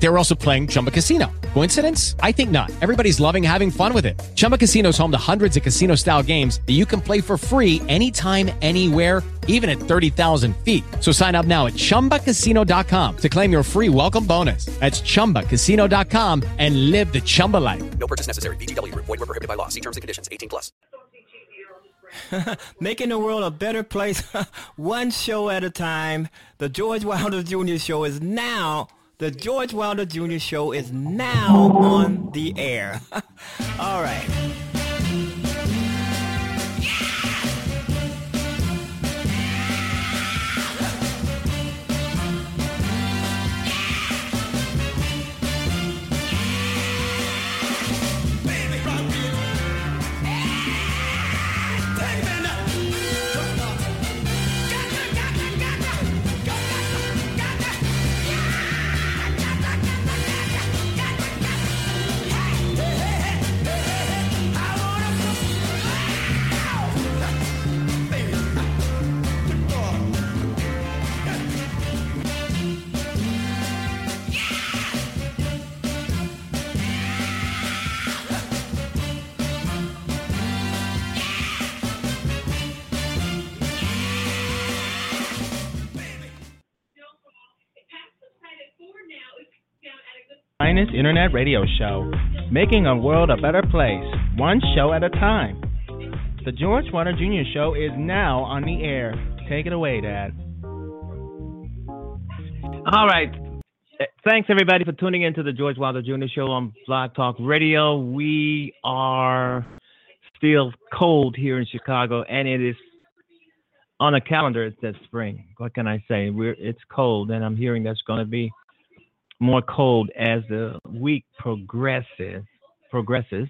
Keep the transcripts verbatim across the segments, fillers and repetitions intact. They were also playing Chumba Casino. Coincidence? I think not. Everybody's loving having fun with it. Chumba Casino's home to hundreds of casino-style games that you can play for free anytime, anywhere, even at thirty thousand feet. So sign up now at Chumba Casino dot com to claim your free welcome bonus. That's Chumba Casino dot com and live the Chumba life. No purchase necessary. V G W. Void where prohibited by law. See terms and conditions. eighteen plus. Making the world a better place one show at a time. The George Wilder Junior Show is now... The George Wilder Junior Show is now on the air. All right. Finest Internet Radio Show, making a world a better place, one show at a time. The George Wilder Junior Show is now on the air. Take it away, Dad. All right. Thanks, everybody, for tuning in to the George Wilder Junior Show on Blog Talk Radio. We are still cold here in Chicago, and it is on a calendar. It says spring. What can I say? We're, it's cold, and I'm hearing that's going to be more cold as the week progresses, progresses,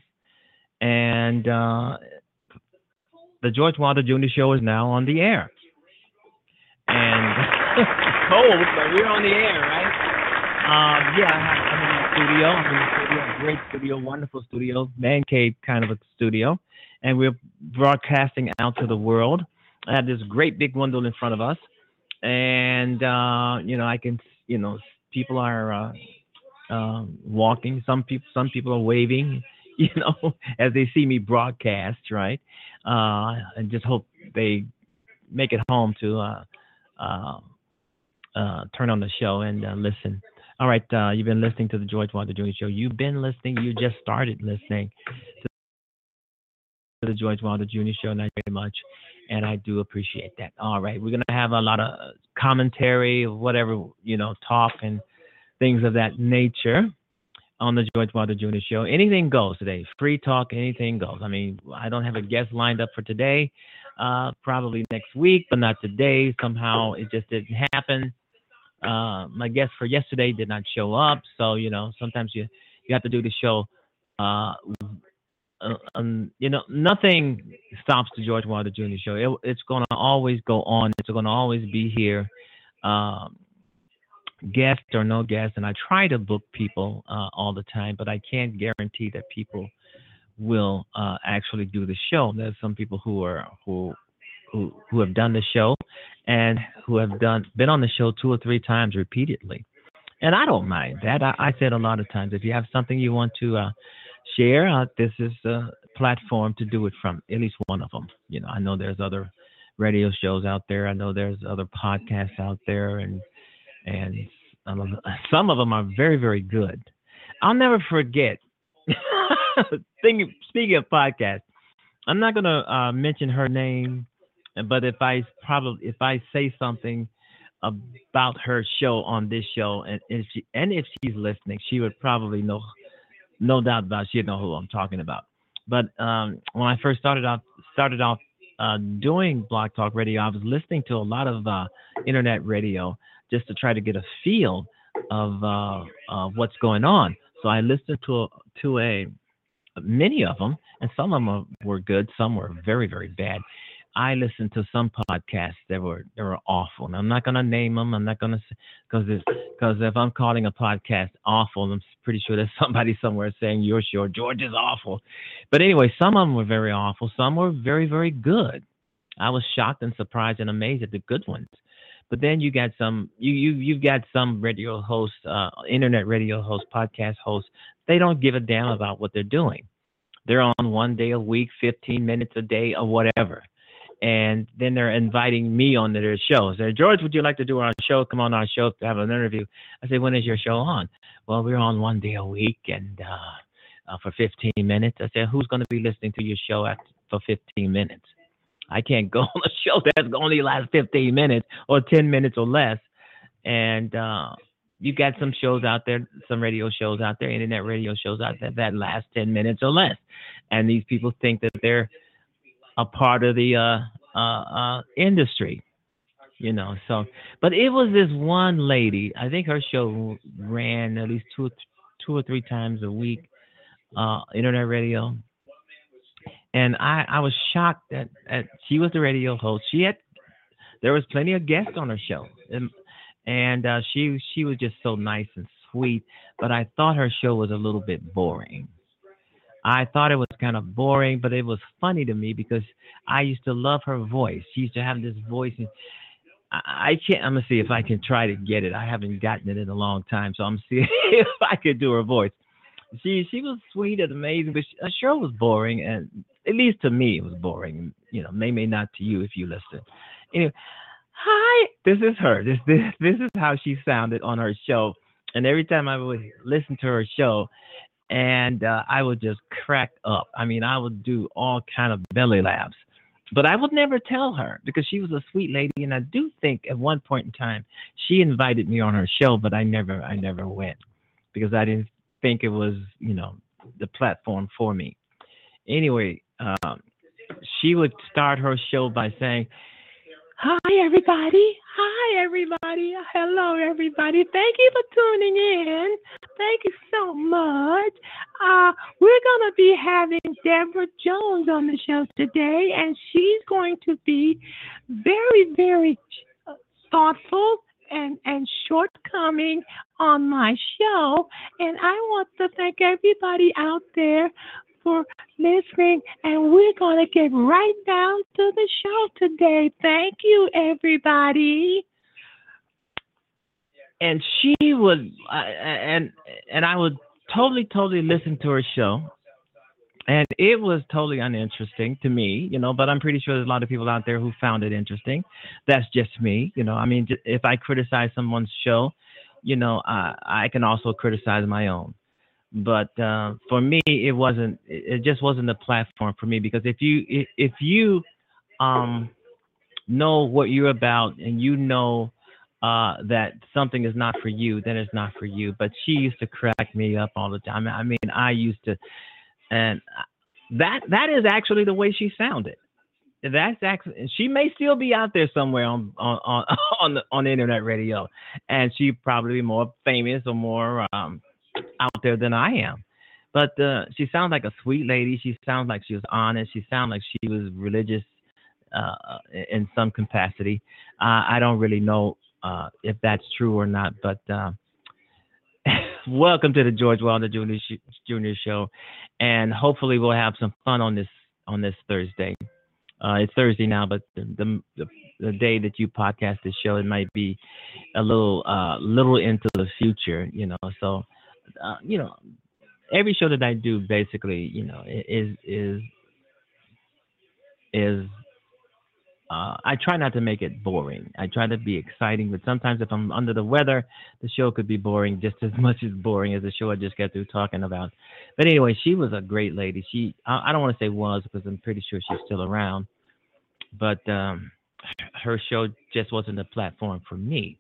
and uh, the George Wilder Junior Show is now on the air. And it's cold, but we're on the air, right? Um, yeah, I'm in my studio. I'm in the studio, a great studio, wonderful studio, man cave kind of a studio, and we're broadcasting out to the world. I have this great big window in front of us, and uh, you know, I can, you know. People are uh, uh, walking. Some people, some people are waving, you know, as they see me broadcast, right? Uh, and just hope they make it home to uh, uh, uh, turn on the show and uh, listen. All right, uh, you've been listening to the George Wilder Junior Show. You've been listening. You just started listening to the George Wilder Junior Show, and I very much, and I do appreciate that. All right, we're gonna have a lot of commentary, whatever, you know, talk and things of that nature on the George Wilder Junior Show. Anything goes today. Free talk, anything goes. I mean, I don't have a guest lined up for today, uh, probably next week, but not today. Somehow it just didn't happen. Uh, my guest for yesterday did not show up, so you know, sometimes you you have to do the show. Uh, Uh, um, you know, nothing stops the George Wilder Junior Show. It, it's going to always go on. It's going to always be here, um, guest or no guest. And I try to book people uh, all the time, but I can't guarantee that people will uh, actually do the show. There's some people who are who who who have done the show and who have done been on the show two or three times repeatedly, and I don't mind that. I, I said a lot of times, if you have something you want to. Uh, Share. Uh, this is a platform to do it from, at least one of them. You know, I know there's other radio shows out there. I know there's other podcasts out there, and and um, some of them are very, very good. I'll never forget. Thinking, speaking of podcasts, I'm not gonna uh, mention her name, but if I probably if I say something about her show on this show, and and, she, and if she's listening, she would probably know. No doubt about it, she didn't know who I'm talking about. But um, when I first started off, started off uh, doing Blog Talk Radio, I was listening to a lot of uh, internet radio just to try to get a feel of uh, uh, what's going on. So I listened to a, to a many of them, and some of them were good, some were very, very bad. I listened to some podcasts that were that were awful, and I'm not going to name them. I'm not going to because because if I'm calling a podcast awful, I'm pretty sure there's somebody somewhere saying you're sure George is awful. But anyway, some of them were very awful. Some were very, very good. I was shocked and surprised and amazed at the good ones. But then you got some, you, you, you've got some radio hosts, uh, internet radio hosts, podcast hosts. They don't give a damn about what they're doing. They're on one day a week, fifteen minutes a day or whatever. And then they're inviting me on to their shows. They're, George, would you like to do our show? Come on our show to have an interview. I say, when is your show on? Well, we're on one day a week and uh, uh, for fifteen minutes. I say, who's going to be listening to your show after, for fifteen minutes? I can't go on a show that's only lasts fifteen minutes or ten minutes or less. And uh, you got some shows out there, some radio shows out there, internet radio shows out there that last ten minutes or less. And these people think that they're a part of the uh, uh, uh, industry, you know. So, but it was this one lady. I think her show ran at least two, two or three times a week, uh, internet radio. And I, I was shocked that, that she was the radio host. She had, there was plenty of guests on her show, and, and uh, she she was just so nice and sweet. But I thought her show was a little bit boring. I thought it was kind of boring, but it was funny to me because I used to love her voice. She used to have this voice, and I, I can't. I'm gonna see if I can try to get it. I haven't gotten it in a long time, so I'm seeing if I could do her voice. She she was sweet and amazing, but she, her show was boring, and at least to me it was boring. You know, maybe not to you if you listen. Anyway, hi, this is her. This this this is how she sounded on her show, and every time I would listen to her show, and uh, I would just crack up. I mean, I would do all kind of belly laughs, but I would never tell her because she was a sweet lady, and I do think at one point in time she invited me on her show, but I never I never went because I didn't think it was, you know, the platform for me. Anyway, um, she would start her show by saying, hi, everybody. Hi, everybody. Hello, everybody. Thank you for tuning in. Thank you so much. Uh, we're going to be having Deborah Jones on the show today, and she's going to be very, very thoughtful and and shortcoming on my show, and I want to thank everybody out there for listening, and we're going to get right down to the show today. Thank you, everybody. And she would, uh, and and I would totally, totally listen to her show, and it was totally uninteresting to me, you know, but I'm pretty sure there's a lot of people out there who found it interesting. That's just me, you know. I mean, if I criticize someone's show, you know, I, I can also criticize my own. But uh, for me, it wasn't, it just wasn't a platform for me, because if you, if you um, know what you're about and you know uh, that something is not for you, then it's not for you. But she used to crack me up all the time. I mean, I used to. And that that is actually the way she sounded. That's actually, she may still be out there somewhere on on on on, the, on the internet radio, and she probably be more famous or more um, out there than I am. But uh, she sounded like a sweet lady. She sounded like she was honest. She sounded like she was religious uh, in some capacity. Uh, I don't really know uh, if that's true or not, but. Uh, Welcome to the George Wilder Junior Show, and hopefully we'll have some fun on this on this Thursday. Uh, it's Thursday now, but the, the the day that you podcast this show, it might be a little uh, little into the future, you know. So, uh, you know, every show that I do, basically, you know, is is is uh, I try not to make it boring. I try to be exciting, but sometimes if I'm under the weather, the show could be boring, just as much as boring as the show I just got through talking about. But anyway, she was a great lady. She, I, I don't want to say was, because I'm pretty sure she's still around, but um, her show just wasn't a platform for me.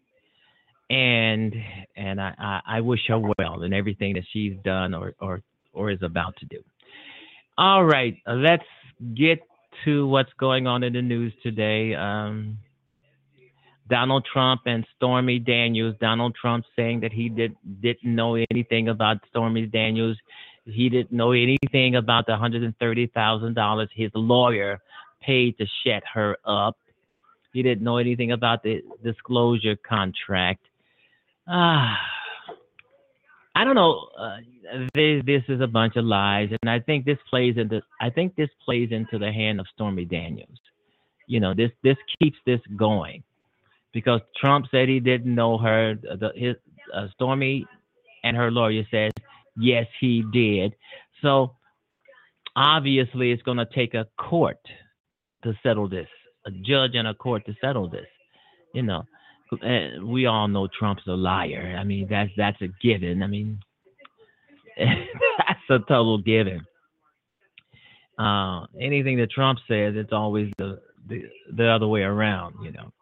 And, and I, I, I wish her well in everything that she's done or, or, or is about to do. All right, let's get to what's going on in the news today. Um, Donald Trump and Stormy Daniels. Donald Trump saying that he did, didn't know anything about Stormy Daniels. He didn't know anything about the one hundred thirty thousand dollars his lawyer paid to shut her up. He didn't know anything about the disclosure contract. Ah, I don't know. Uh, this, this is a bunch of lies, and I think this plays into. I think this plays into the hand of Stormy Daniels. You know, this this keeps this going because Trump said he didn't know her. The, his uh, Stormy and her lawyer says yes, he did. So obviously, it's going to take a court to settle this, a judge and a court to settle this. You know. We all know Trump's a liar. I mean, that's that's a given. I mean, that's a total given. Uh, anything that Trump says, it's always the, the the other way around. You know,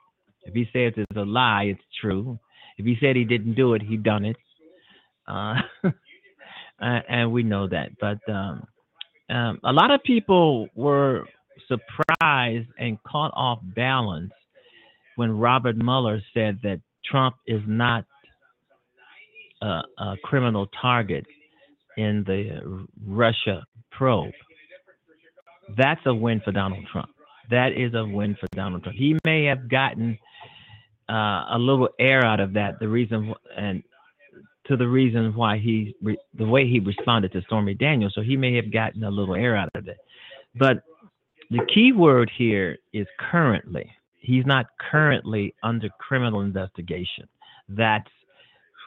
if he says it's a lie, it's true. If he said he didn't do it, he done it, uh, and we know that. But um, um, a lot of people were surprised and caught off balance when Robert Mueller said that Trump is not a, a criminal target in the Russia probe. That's a win for Donald Trump. That is a win for Donald Trump. He may have gotten uh, a little air out of that. The reason and to the reason why he re, the way he responded to Stormy Daniels. So he may have gotten a little air out of it. But the key word here is currently. He's not currently under criminal investigation. That's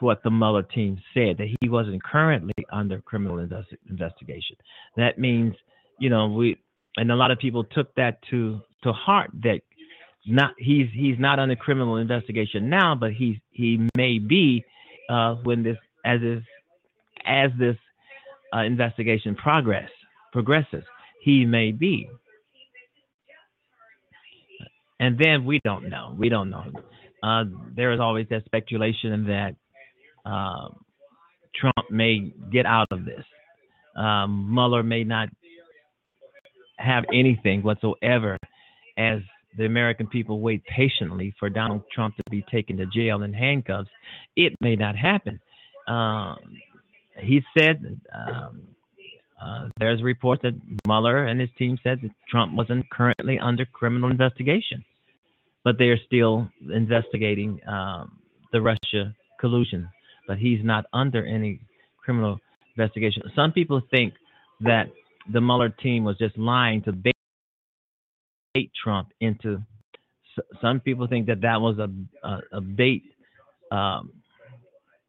what the Mueller team said, that he wasn't currently under criminal invest- investigation. That means, you know, we and a lot of people took that to to heart that not he's he's not under criminal investigation now, but he's he may be uh, when this as this as this uh, investigation progress progresses, he may be. And then we don't know. We don't know. Uh, there is always that speculation that uh, Trump may get out of this. Um, Mueller may not have anything whatsoever as the American people wait patiently for Donald Trump to be taken to jail in handcuffs. It may not happen. Um, he said um, Uh, there's reports that Mueller and his team said that Trump wasn't currently under criminal investigation, but they are still investigating um, the Russia collusion. But he's not under any criminal investigation. Some people think that the Mueller team was just lying to bait, bait Trump into. Some people think that that was a a, a bait um,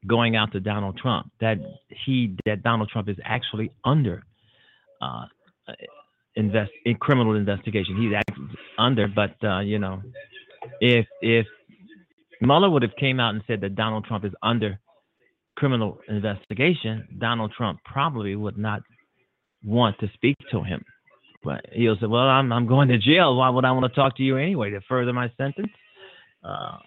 going out to Donald Trump, that he that Donald Trump is actually under uh, invest in criminal investigation. He's actually under, but uh, you know, if if Mueller would have came out and said that Donald Trump is under criminal investigation, Donald Trump probably would not want to speak to him. But he'll say, "Well, I'm I'm going to jail. Why would I want to talk to you anyway to further my sentence?" Uh,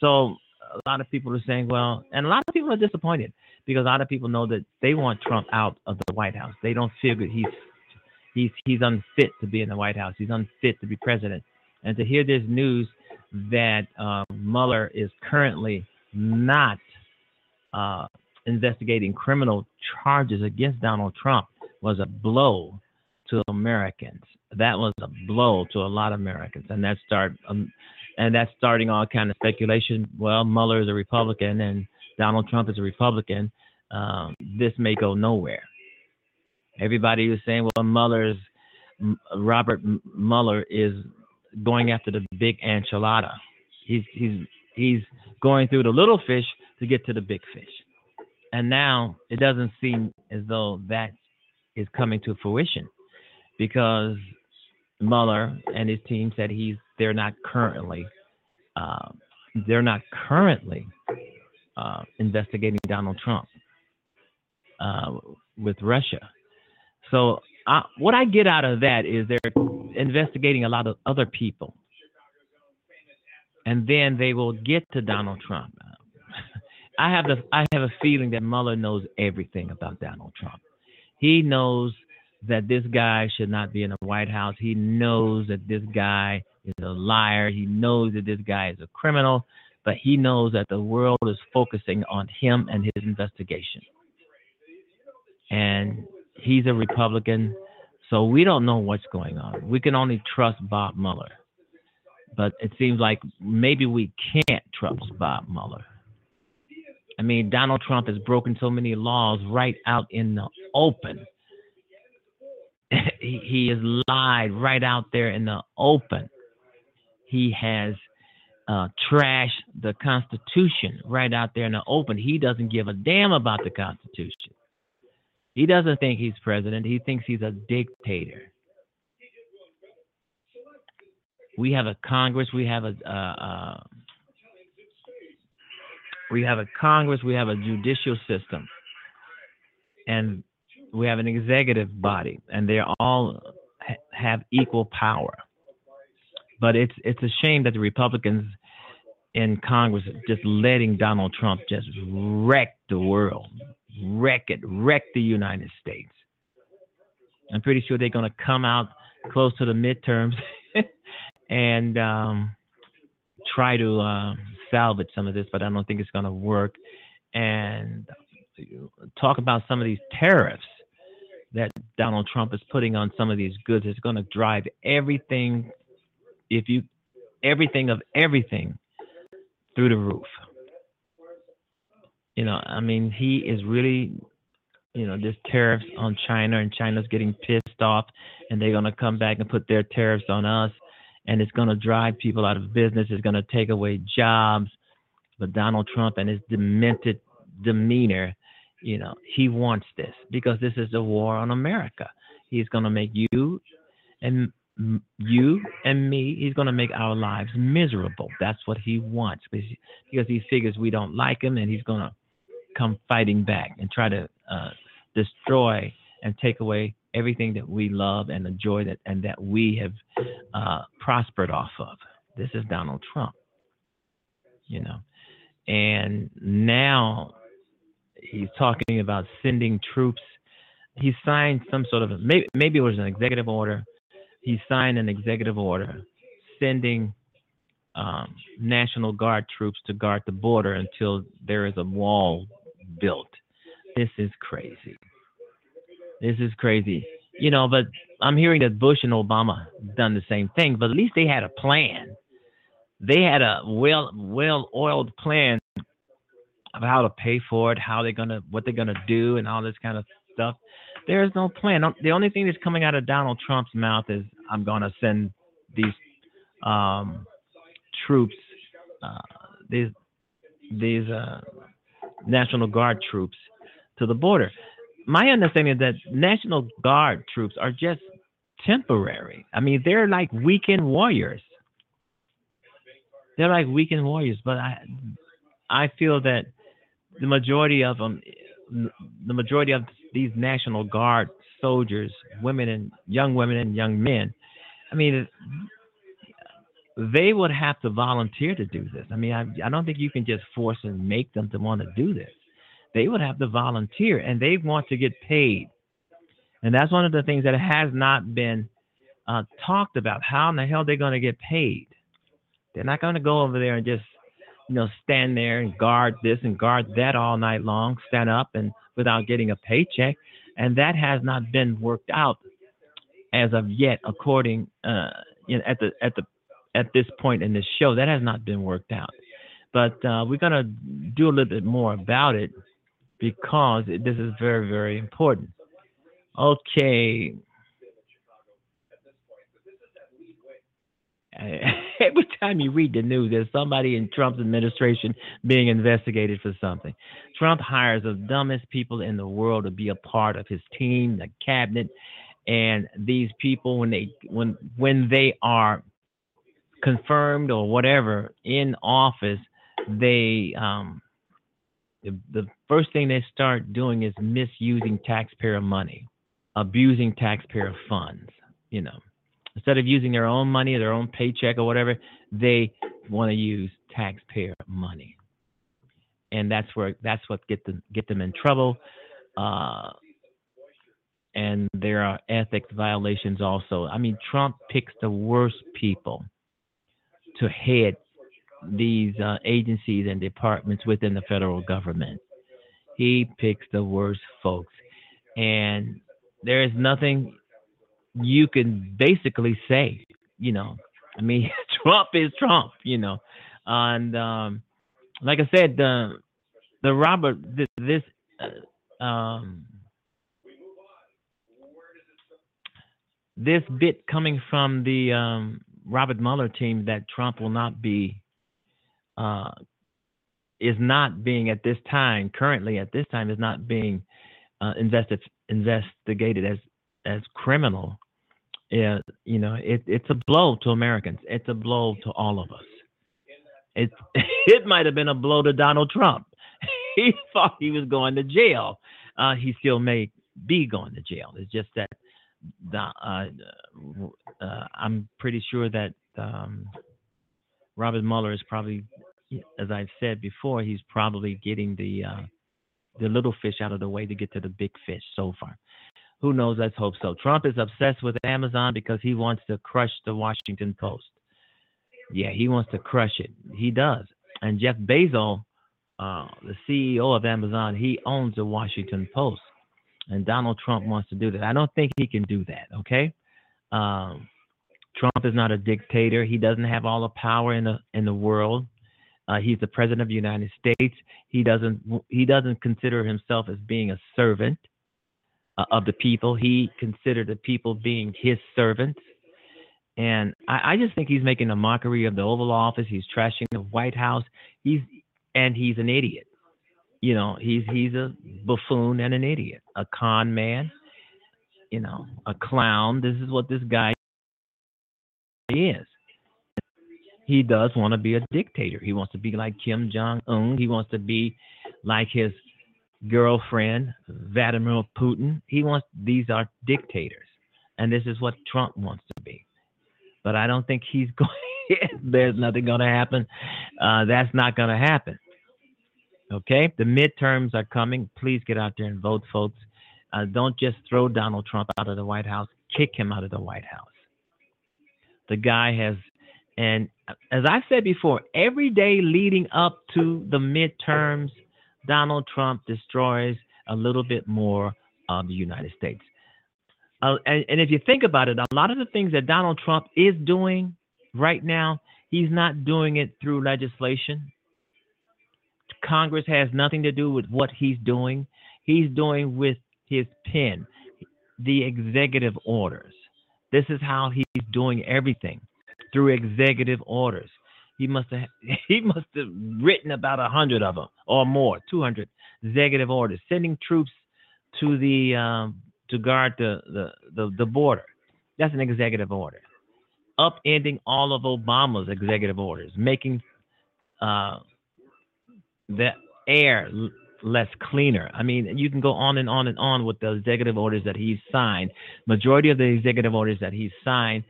so. A lot of people are saying, well, and a lot of people are disappointed because a lot of people know that they want Trump out of the White House. They don't feel that he's he's he's unfit to be in the White House. He's unfit to be president. And to hear this news that uh, Mueller is currently not uh, investigating criminal charges against Donald Trump was a blow to Americans. That was a blow to a lot of Americans, and that start. Um, And that's starting all kind of speculation. Well, Mueller is a Republican and Donald Trump is a Republican. Um, this may go nowhere. Everybody was saying, well, Mueller's Robert Mueller is going after the big enchilada. He's he's he's going through the little fish to get to the big fish. And now it doesn't seem as though that is coming to fruition because Mueller and his team said he's they're not currently uh, they're not currently uh, investigating Donald Trump uh, with Russia. So I, what I get out of that is they're investigating a lot of other people, and then they will get to Donald Trump. I have the I have a feeling that Mueller knows everything about Donald Trump. He knows that this guy should not be in the White House. He knows that this guy is a liar. He knows that this guy is a criminal, but he knows that the world is focusing on him and his investigation. And he's a Republican, so we don't know what's going on. We can only trust Bob Mueller, but it seems like maybe we can't trust Bob Mueller. I mean, Donald Trump has broken so many laws right out in the open. he, he has lied right out there in the open. He has uh, trashed the Constitution right out there in the open. He doesn't give a damn about the Constitution. He doesn't think he's president. He thinks he's a dictator. We have a Congress. We have a uh, uh, we have a Congress. We have a judicial system, and we have an executive body, and they all ha- have equal power. But it's it's a shame that the Republicans in Congress are just letting Donald Trump just wreck the world. Wreck it, wreck the United States. I'm pretty sure they're going to come out close to the midterms and um, try to uh, salvage some of this, but I don't think it's going to work. And talk about some of these tariffs that Donald Trump is putting on some of these goods. It's going to drive everything, if you, everything of everything through the roof. You know, I mean, he is really, you know, there's tariffs on China, and China's getting pissed off, and they're going to come back and put their tariffs on us, and it's going to drive people out of business. It's going to take away jobs. But Donald Trump and his demented demeanor, you know, he wants this because this is a war on America. He's going to make you and you and me, he's going to make our lives miserable. That's what he wants, because he figures we don't like him, and he's going to come fighting back and try to uh, destroy and take away everything that we love and enjoy that and that we have uh, prospered off of. This is Donald Trump, you know. And now he's talking about sending troops. He signed some sort of, maybe, maybe it was an executive order. He signed an executive order sending um, National Guard troops to guard the border until there is a wall built. This is crazy. This is crazy. You know, but I'm hearing that Bush and Obama done the same thing, but at least they had a plan. They had a well, well-oiled plan of how to pay for it, how they're gonna, what they're gonna do, and all this kind of stuff. There is no plan. The only thing that's coming out of Donald Trump's mouth is, I'm going to send these um, troops, uh, these, these uh, National Guard troops to the border. My understanding is that National Guard troops are just temporary. I mean, they're like weekend warriors. They're like weekend warriors, but I, I feel that the majority of them, the majority of these National Guard soldiers, women and young women and young men, I mean, they would have to volunteer to do this. I mean, I, I don't think you can just force and make them to want to do this. They would have to volunteer, and they want to get paid. And that's one of the things that has not been uh, talked about. How in the hell they're going to get paid? They're not going to go over there and just, you know, stand there and guard this and guard that all night long, stand up and without getting a paycheck. And that has not been worked out as of yet, according uh, you know, at the at the at this point in this show. That has not been worked out, but uh, we're gonna do a little bit more about it because it, this is very, very important. Okay, every time you read the news, there's somebody in Trump's administration being investigated for something. Trump hires the dumbest people in the world to be a part of his team, the cabinet, and these people, when they when when they are confirmed or whatever in office, they um, the, the first thing they start doing is misusing taxpayer money, abusing taxpayer funds, you know. Instead of using their own money, their own paycheck or whatever, they want to use taxpayer money. And that's where that's what get them get them in trouble. Uh, and there are ethics violations also. I mean, Trump picks the worst people to head these uh, agencies and departments within the federal government. He picks the worst folks. And there is nothing you can basically say, you know, I mean, Trump is Trump, you know. And um, like I said, uh, the robber, this, this uh, um, this bit coming from the um, Robert Mueller team that Trump will not be, uh, is not being at this time, currently at this time, is not being uh, invested, investigated as as criminal. Yeah, you know, it, it's a blow to Americans. It's a blow to all of us. It it might have been a blow to Donald Trump. He thought he was going to jail. Uh, he still may be going to jail. It's just that the, uh, uh, I'm pretty sure that um, Robert Mueller is probably, as I've said before, he's probably getting the uh, the little fish out of the way to get to the big fish so far. Who knows? Let's hope so. Trump is obsessed with Amazon because he wants to crush the Washington Post. Yeah, he wants to crush it. He does. And Jeff Bezos, uh, the C E O of Amazon, he owns the Washington Post. And Donald Trump wants to do that. I don't think he can do that, okay? Um, Trump is not a dictator. He doesn't have all the power in the in the world. Uh, he's the president of the United States. He doesn't he doesn't consider himself as being a servant of the people. He considered the people being his servants. And I, I just think he's making a mockery of the Oval Office. He's trashing the White House. He's and he's an idiot. You know, he's he's a buffoon and an idiot, a con man, you know, a clown. This is what this guy is. He does want to be a dictator. He wants to be like Kim Jong-un. He wants to be like his girlfriend, Vladimir Putin. He wants, these are dictators. And this is what Trump wants to be. But I don't think he's going, there's nothing going to happen. Uh, that's not going to happen. Okay? The midterms are coming. Please get out there and vote, folks. Uh, don't just throw Donald Trump out of the White House. Kick him out of the White House. The guy has, and as I've said before, every day leading up to the midterms, Donald Trump destroys a little bit more of the United States. Uh, and, and if you think about it, a lot of the things that Donald Trump is doing right now, he's not doing it through legislation. Congress has nothing to do with what he's doing. He's doing with his pen, the executive orders. This is how he's doing everything, through executive orders. He must have he must have written about a hundred of them or more, two hundred executive orders, sending troops to the um, to guard the, the the the border. That's an executive order. Upending all of Obama's executive orders, making uh, the air l- less cleaner. I mean, you can go on and on and on with the executive orders that he's signed. Majority of the executive orders that he's signed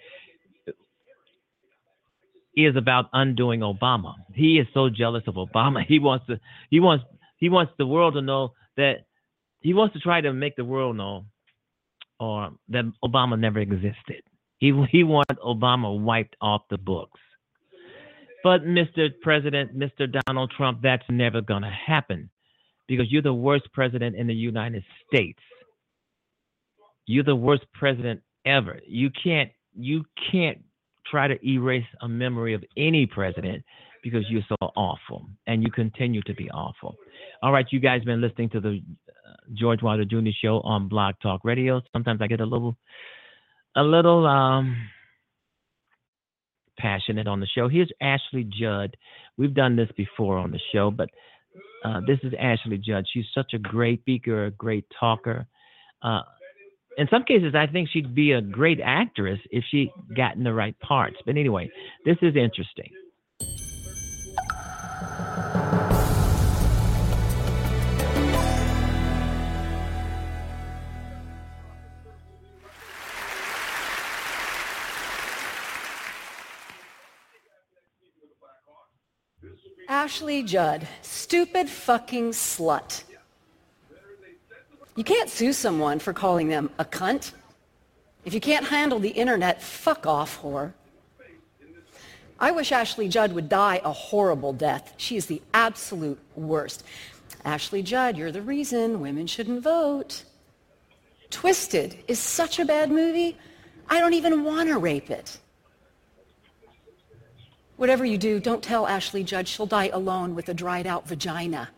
is about undoing Obama. He is so jealous of Obama. He wants to. He wants. He wants the world to know that he wants to try to make the world know, or that Obama never existed. He he wants Obama wiped off the books. But Mister President, Mister Donald Trump, that's never gonna happen, because you're the worst president in the United States. You're the worst president ever. You can't. You can't. Try to erase a memory of any president because you're so awful, and you continue to be awful. All right, you guys been listening to the uh, George Wilder Junior Show on Blog Talk Radio. Sometimes I get a little, a little um, passionate on the show. Here's Ashley Judd. We've done this before on the show, but uh, this is Ashley Judd. She's such a great speaker, a great talker. Uh, In some cases, I think she'd be a great actress if she gotten the right parts. But anyway, this is interesting. Ashley Judd, stupid fucking slut. You can't sue someone for calling them a cunt. If you can't handle the internet, fuck off, whore. I wish Ashley Judd would die a horrible death. She is the absolute worst. Ashley Judd, you're the reason women shouldn't vote. Twisted is such a bad movie, I don't even want to rape it. Whatever you do, don't tell Ashley Judd she'll die alone with a dried out vagina.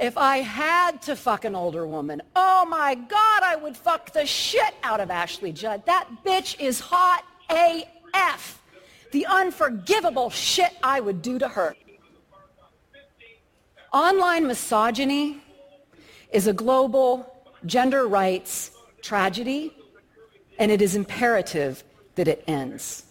If I had to fuck an older woman, oh my God, I would fuck the shit out of Ashley Judd. That bitch is hot A F. The unforgivable shit I would do to her. Online misogyny is a global gender rights tragedy, and it is imperative that it ends.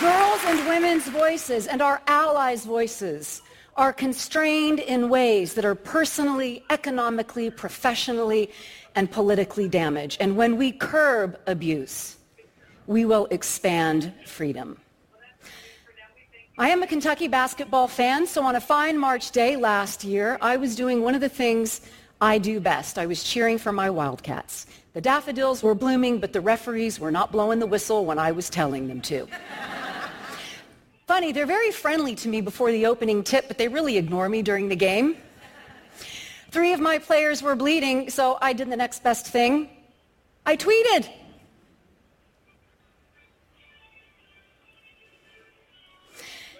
Girls' and women's voices and our allies' voices are constrained in ways that are personally, economically, professionally, and politically damaged. And when we curb abuse, we will expand freedom. I am a Kentucky basketball fan, so on a fine March day last year, I was doing one of the things I do best. I was cheering for my Wildcats. The daffodils were blooming, but the referees were not blowing the whistle when I was telling them to. Funny, they're very friendly to me before the opening tip, but they really ignore me during the game. Three of my players were bleeding, so I did the next best thing. I tweeted.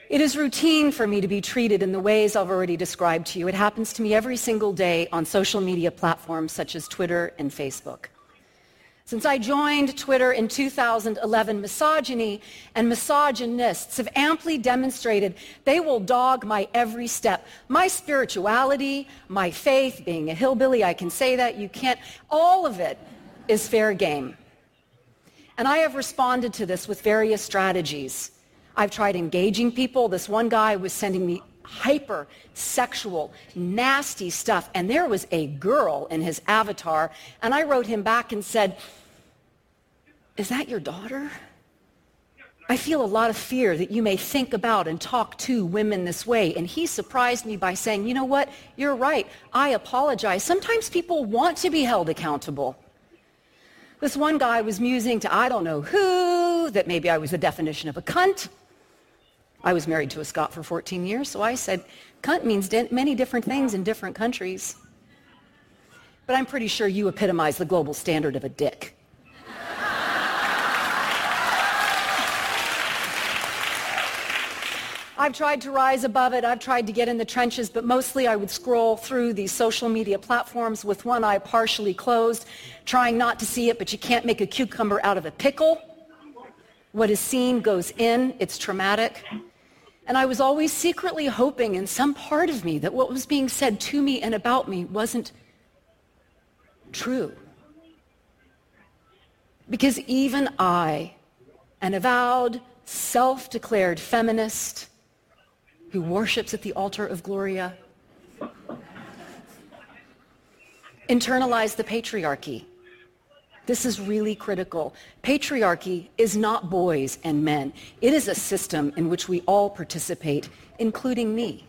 It is routine for me to be treated in the ways I've already described to you. It happens to me every single day on social media platforms such as Twitter and Facebook. Since I joined Twitter in two thousand eleven, misogyny and misogynists have amply demonstrated they will dog my every step. My spirituality, my faith, being a hillbilly, I can say that, you can't, all of it is fair game. And I have responded to this with various strategies. I've tried engaging people. This one guy was sending me hyper sexual, nasty stuff, and there was a girl in his avatar, and I wrote him back and said, "Is that your daughter? I feel a lot of fear that you may think about and talk to women this way." And he surprised me by saying, "You know what? You're right. I apologize. Sometimes people want to be held accountable." This one guy was musing to I don't know who, that maybe I was the definition of a cunt. I was married to a Scot for fourteen years, so I said, cunt means many different things in different countries. But I'm pretty sure you epitomize the global standard of a dick. I've tried to rise above it, I've tried to get in the trenches, but mostly I would scroll through these social media platforms with one eye partially closed, trying not to see it, but you can't make a cucumber out of a pickle. What is seen goes in, it's traumatic. And I was always secretly hoping in some part of me that what was being said to me and about me wasn't true. Because even I, an avowed, self-declared feminist, who worships at the altar of Gloria, internalize the patriarchy. This is really critical. Patriarchy is not boys and men. It is a system in which we all participate, including me.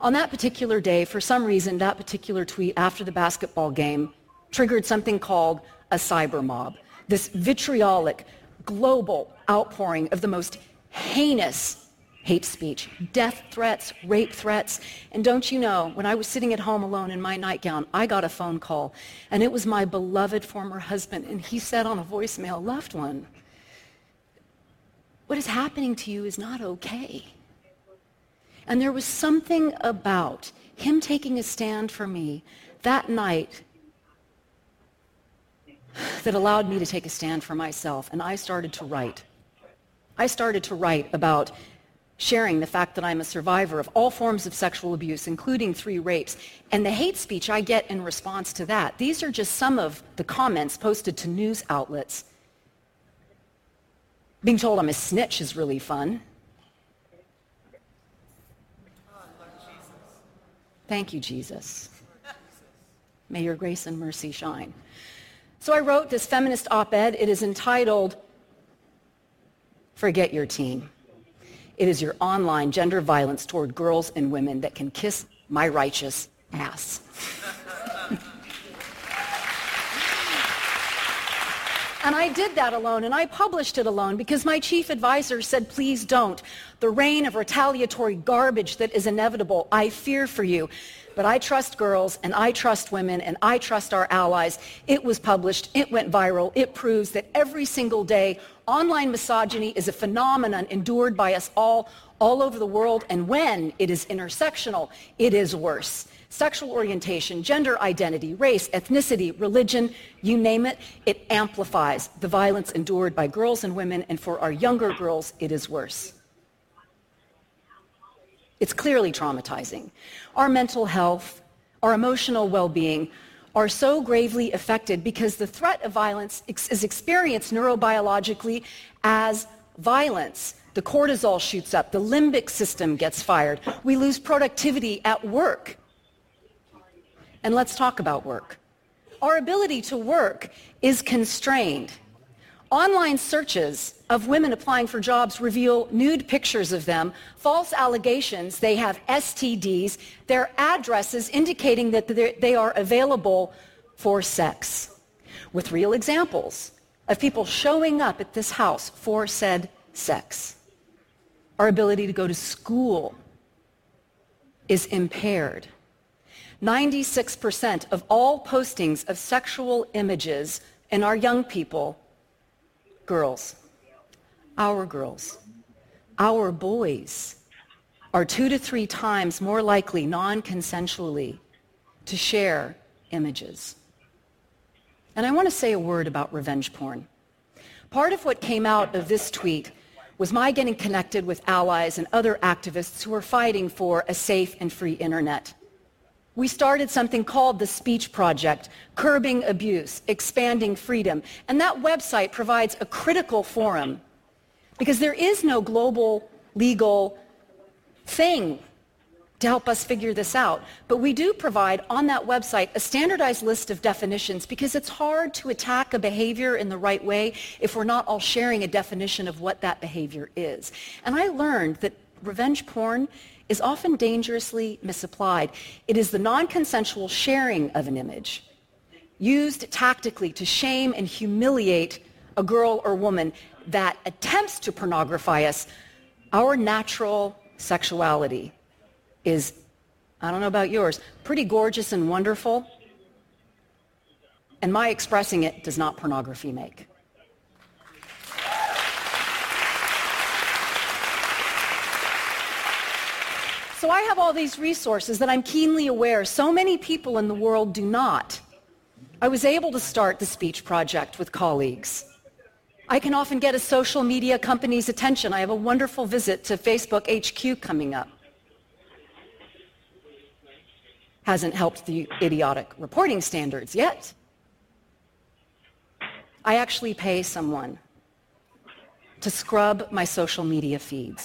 On that particular day, for some reason, that particular tweet after the basketball game triggered something called a cyber mob. This vitriolic, global outpouring of the most heinous hate speech, death threats, rape threats. And don't you know, when I was sitting at home alone in my nightgown, I got a phone call, and it was my beloved former husband, and he said on a voicemail, "Loved one, what is happening to you is not okay." And there was something about him taking a stand for me that night that allowed me to take a stand for myself, and I started to write. I started to write about sharing the fact that I'm a survivor of all forms of sexual abuse, including three rapes, and the hate speech I get in response to that. These are just some of the comments posted to news outlets. Being told I'm a snitch is really fun. Thank you, Jesus. May your grace and mercy shine. So I wrote this feminist op-ed. It is entitled, "Forget Your Team. It is your online gender violence toward girls and women that can kiss my righteous ass." And I did that alone, and I published it alone because my chief advisor said, "Please don't." the rain of retaliatory garbage that is inevitable. I fear for you. But I trust girls, and I trust women, and I trust our allies. It was published. It went viral. It proves that every single day, online misogyny is a phenomenon endured by us all, all over the world. And when it is intersectional, it is worse. Sexual orientation, gender identity, race, ethnicity, religion, you name it, it amplifies the violence endured by girls and women, and for our younger girls, it is worse. It's clearly traumatizing. Our mental health, our emotional well-being are so gravely affected because the threat of violence is experienced neurobiologically as violence. The cortisol shoots up, the limbic system gets fired, we lose productivity at work. And let's talk about work. Our ability to work is constrained. Online searches of women applying for jobs reveal nude pictures of them, false allegations they have S T Ds, their addresses indicating that they are available for sex, with real examples of people showing up at this house for said sex. Our ability to go to school is impaired. ninety-six percent of all postings of sexual images in our young people, girls, our girls, our boys, are two to three times more likely non-consensually to share images. And I want to say a word about revenge porn. Part of what came out of this tweet was my getting connected with allies and other activists who are fighting for a safe and free internet. We started something called the Speech Project, Curbing Abuse, Expanding Freedom. And that website provides a critical forum because there is no global legal thing to help us figure this out. But we do provide on that website a standardized list of definitions because it's hard to attack a behavior in the right way if we're not all sharing a definition of what that behavior is. And I learned that revenge porn is often dangerously misapplied. It is the non-consensual sharing of an image used tactically to shame and humiliate a girl or woman that attempts to pornography us. Our natural sexuality is, I don't know about yours, pretty gorgeous and wonderful, and my expressing it does not pornography make. So I have all these resources that I'm keenly aware so many people in the world do not. I was able to start the Speech Project with colleagues. I can often get a social media company's attention. I have a wonderful visit to Facebook H Q coming up. Hasn't helped the idiotic reporting standards yet. I actually pay someone to scrub my social media feeds,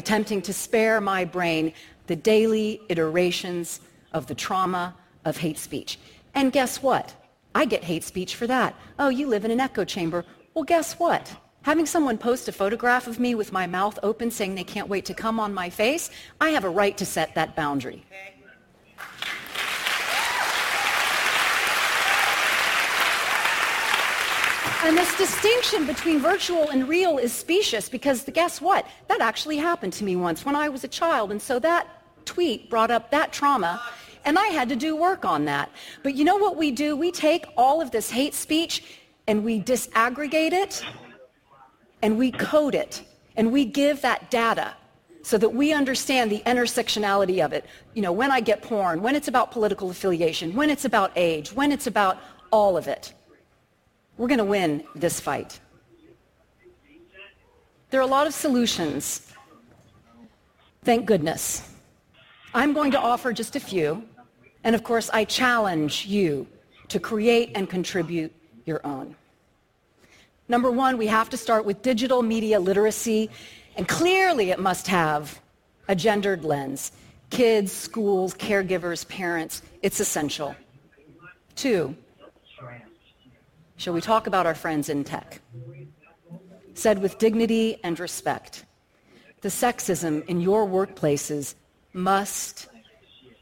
attempting to spare my brain the daily iterations of the trauma of hate speech. And guess what? I get hate speech for that. Oh, you live in an echo chamber. Well, guess what? Having someone post a photograph of me with my mouth open saying they can't wait to come on my face, I have a right to set that boundary. Okay. And this distinction between virtual and real is specious because guess what? That actually happened to me once when I was a child. And so that tweet brought up that trauma, and I had to do work on that. But you know what we do? We take all of this hate speech, and we disaggregate it, and we code it, and we give that data so that we understand the intersectionality of it. You know, when I get porn, when it's about political affiliation, when it's about age, when it's about all of it. We're going to win this fight. There are a lot of solutions. Thank goodness. I'm going to offer just a few, and of course I challenge you to create and contribute your own. Number one, we have to start with digital media literacy, and clearly it must have a gendered lens. Kids, schools, caregivers, parents, it's essential. Two, shall we talk about our friends in tech? Said with dignity and respect, the sexism in your workplaces must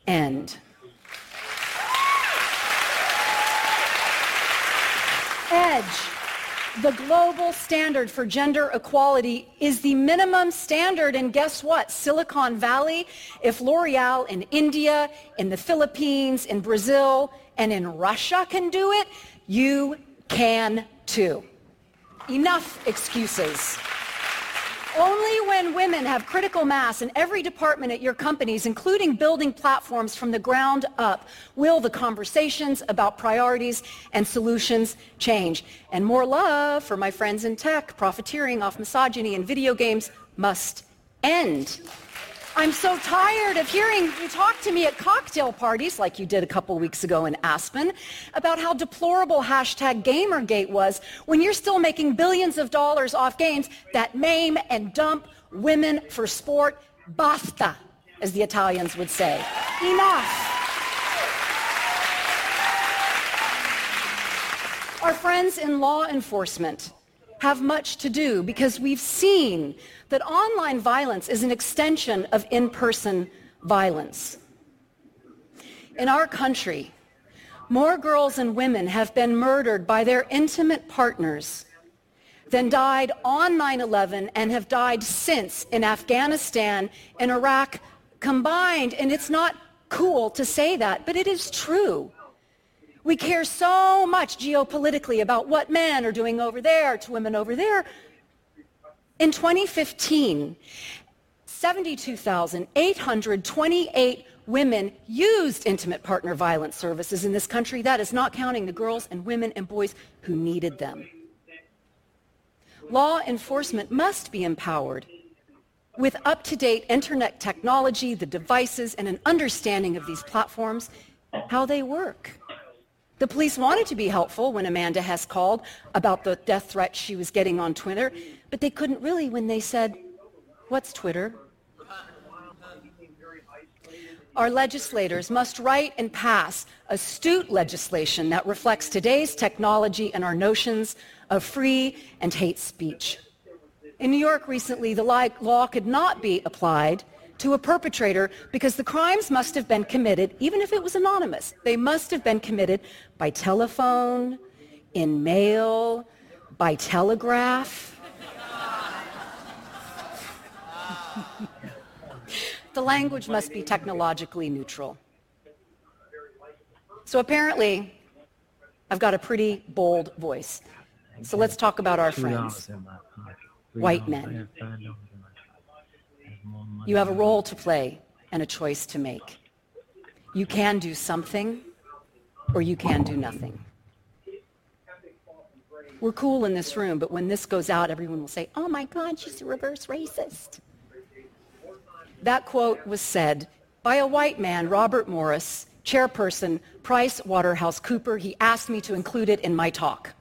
end. Edge, The global standard for gender equality is the minimum standard, and guess what? Silicon Valley, if L'Oreal in India, in the Philippines, in Brazil, and in Russia can do it, you can too. Enough excuses. Only when women have critical mass in every department at your companies, including building platforms from the ground up, will the conversations about priorities and solutions change. And more love for my friends in tech, profiteering off misogyny and video games must end. I'm so tired of hearing you talk to me at cocktail parties, like you did a couple weeks ago in Aspen, about how deplorable hashtag Gamergate was when you're still making billions of dollars off games that maim and dump women for sport. Basta, as the Italians would say. Enough. Our friends in law enforcement have much to do, because we've seen that online violence is an extension of in-person violence. In our country, more girls and women have been murdered by their intimate partners than died on nine eleven and have died since in Afghanistan and Iraq combined. And it's not cool to say that, but it is true. We care so much geopolitically about what men are doing over there to women over there. In twenty fifteen, seventy-two thousand eight hundred twenty-eight women used intimate partner violence services in this country. That is not counting the girls and women and boys who needed them. Law enforcement must be empowered with up-to-date internet technology, the devices, and an understanding of these platforms, how they work. The police wanted to be helpful when Amanda Hess called about the death threat she was getting on Twitter, but they couldn't really when they said, "What's Twitter?" Our legislators must write and pass astute legislation that reflects today's technology and our notions of free and hate speech. In New York recently, the law could not be applied to a perpetrator because the crimes must have been committed, even if it was anonymous. They must have been committed by telephone, in mail, by telegraph. The language must be technologically neutral. So apparently, I've got a pretty bold voice. So let's talk about our friends, white men. You have a role to play and a choice to make. You can do something, or you can do nothing. We're cool in this room, but when this goes out, everyone will say, "Oh my God, she's a reverse racist." That quote was said by a white man, Robert Morris, chairperson, PricewaterhouseCoopers. He asked me to include it in my talk.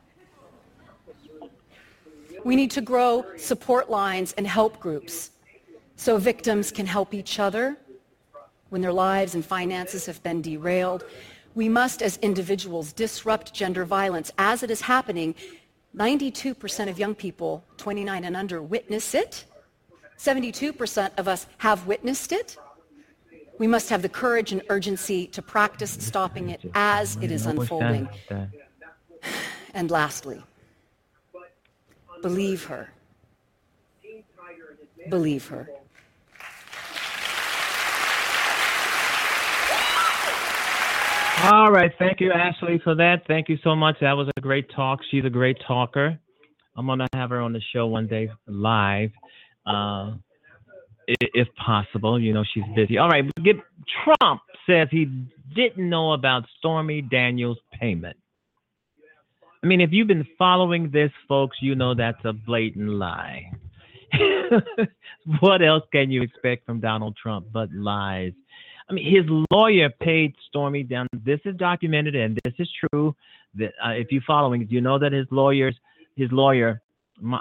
We need to grow support lines and help groups, so victims can help each other when their lives and finances have been derailed. We must, as individuals, disrupt gender violence as it is happening. ninety-two percent of young people, twenty-nine and under, witness it. seventy-two percent of us have witnessed it. We must have the courage and urgency to practice stopping it as it is unfolding. And lastly, believe her. Believe her. All right. Thank you, Ashley, for that. Thank you so much. That was a great talk. She's a great talker. I'm going to have her on the show one day live, uh, if possible. You know, she's busy. All right. Get, Trump says he didn't know about Stormy Daniels' payment. I mean, if you've been following this, folks, you know that's a blatant lie. What else can you expect from Donald Trump but lies? I mean, his lawyer paid Stormy down. This is documented and this is true. That uh, if you're following, you know that his lawyers, his lawyer,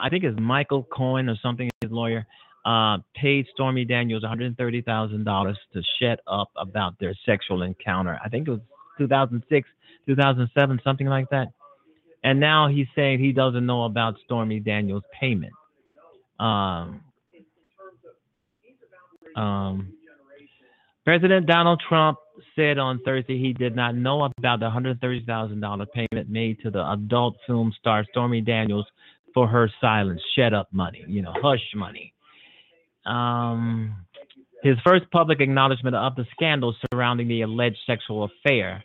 I think it's Michael Cohen or something, his lawyer, uh, paid Stormy Daniels one hundred thirty thousand dollars to shut up about their sexual encounter. I think it was two thousand six, two thousand seven, something like that. And now he's saying he doesn't know about Stormy Daniels' payment. Um, um, President Donald Trump said on Thursday he did not know about the one hundred thirty thousand dollars payment made to the adult film star Stormy Daniels for her silence, shut up money, you know, hush money. Um, his first public acknowledgement of the scandal surrounding the alleged sexual affair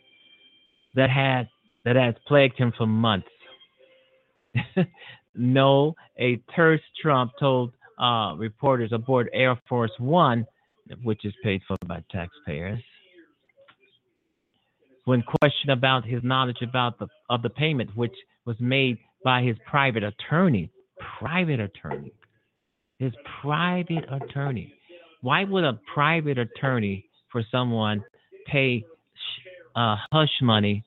that had that has plagued him for months. No, a terse Trump told uh, reporters aboard Air Force One, which is paid for by taxpayers, when questioned about his knowledge about the of the payment, which was made by his private attorney, private attorney, his private attorney. Why would a private attorney for someone pay uh, hush money?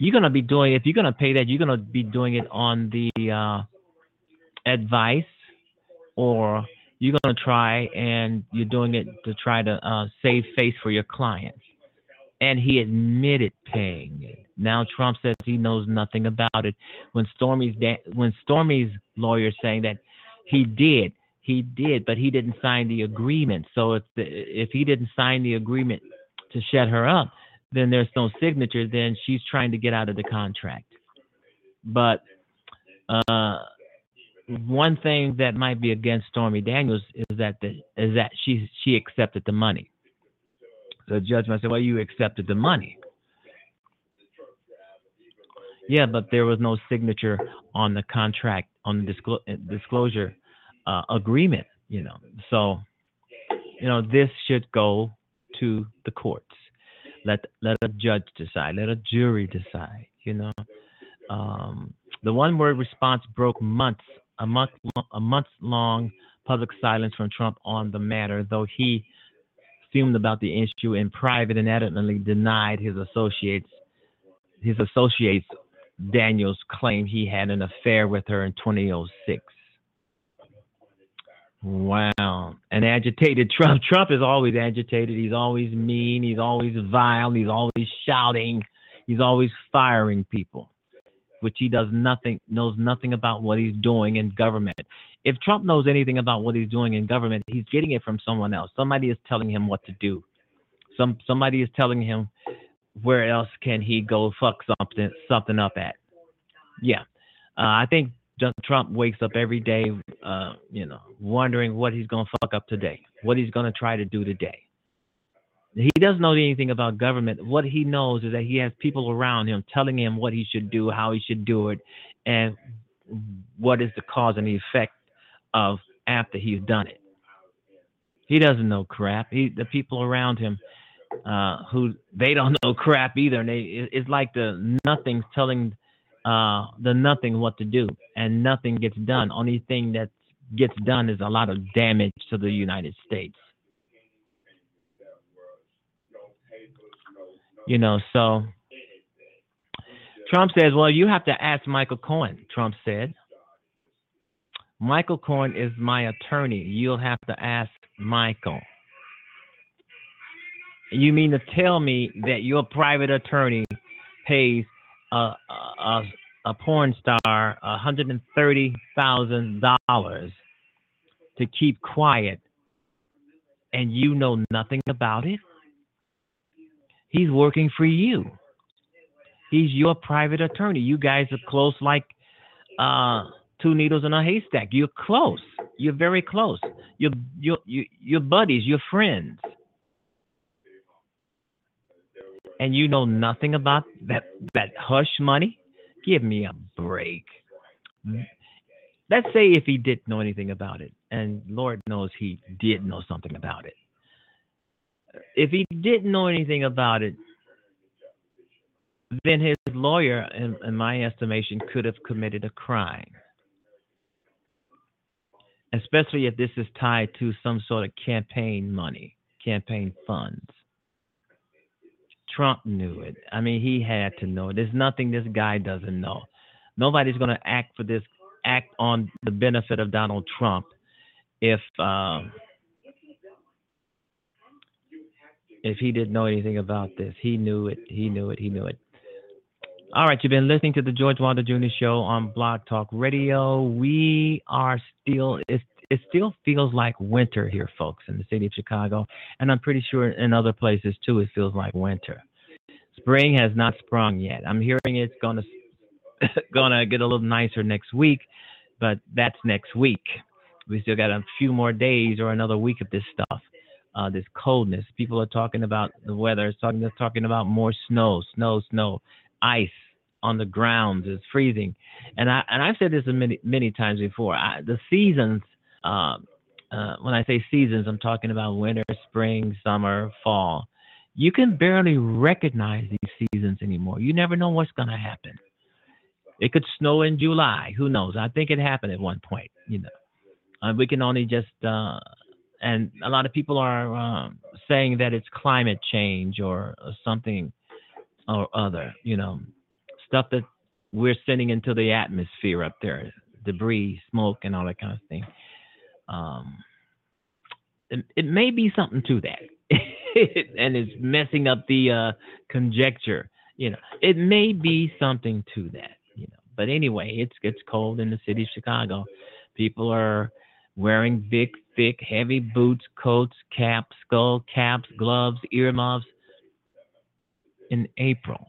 You're gonna be doing if you're gonna pay that, you're gonna be doing it on the uh, advice, or you're gonna try and you're doing it to try to uh, save face for your clients. And he admitted paying it. Now Trump says he knows nothing about it. When Stormy's da- when Stormy's lawyer saying that he did, he did, but he didn't sign the agreement. So if the, if he didn't sign the agreement to shut her up, then there's no signature. Then she's trying to get out of the contract. But uh, one thing that might be against Stormy Daniels is that the, is that she she accepted the money. So the judge might say, "Well, you accepted the money." Yeah, but there was no signature on the contract, on the disclo- disclosure uh, agreement. You know, so you know this should go to the courts. Let let a judge decide. Let a jury decide. You know, um, the one-word response broke months a month a month-long public silence from Trump on the matter, though he fumed about the issue in private and adamantly denied his associates his associates Daniels' claim he had an affair with her in twenty oh six. Wow. An agitated Trump. Trump is always agitated. He's always mean. He's always vile. He's always shouting. He's always firing people, which he does nothing, knows nothing about what he's doing in government. If Trump knows anything about what he's doing in government, he's getting it from someone else. Somebody is telling him what to do. Some Somebody is telling him where else can he go fuck something, something up at. Yeah. Uh, I think Trump wakes up every day, uh, you know, wondering what he's going to fuck up today, what he's going to try to do today. He doesn't know anything about government. What he knows is that he has people around him telling him what he should do, how he should do it, and what is the cause and the effect of after he's done it. He doesn't know crap. He, the people around him uh, who they don't know crap either. And they, it's like the nothing's telling Uh, the nothing what to do, and nothing gets done. Only thing that gets done is a lot of damage to the United States. You know, so Trump says, well, you have to ask Michael Cohen, Trump said. Michael Cohen is my attorney. You'll have to ask Michael. You mean to tell me that your private attorney pays Uh, a, a porn star one hundred thirty thousand dollars to keep quiet, and you know nothing about it? He's working for you. He's your private attorney. You guys are close like uh, two needles in a haystack. You're close. You're very close. You're, you're, you're buddies. You're friends. And you know nothing about that, that hush money? Give me a break. Let's say if he didn't know anything about it, and Lord knows he did know something about it. If he didn't know anything about it, then his lawyer, in, in my estimation, could have committed a crime. Especially if this is tied to some sort of campaign money, campaign funds. Trump knew it. I mean, he had to know. There's nothing this guy doesn't know. Nobody's going to act for this, act on the benefit of Donald Trump if um, if he didn't know anything about this. He knew it. He knew it. He knew it. All right, you've been listening to the George Wilder Junior Show on Blog Talk Radio. We are still, it's, it still feels like winter here, folks, in the city of Chicago. And I'm pretty sure in other places, too, it feels like winter. Spring has not sprung yet. I'm hearing it's going to gonna get a little nicer next week, but that's next week. We still got a few more days or another week of this stuff, uh, this coldness. People are talking about the weather. It's talking, they're talking about more snow, snow, snow, ice on the ground is freezing. And, I, and I've said this many, many times before. I, the seasons, uh, uh, when I say seasons, I'm talking about winter, spring, summer, fall. You can barely recognize these seasons anymore. You never know what's going to happen. It could snow in July. Who knows? I think it happened at one point, you know. Uh, we can only just, uh, and a lot of people are um, saying that it's climate change or, or something or other, you know. Stuff that we're sending into the atmosphere up there, debris, smoke, and all that kind of thing. Um, it, it may be something to that. And it's messing up the uh, conjecture. You know, it may be something to that. You know, but anyway, it's it's cold in the city of Chicago. People are wearing big, thick, heavy boots, coats, caps, skull caps, gloves, earmuffs in April.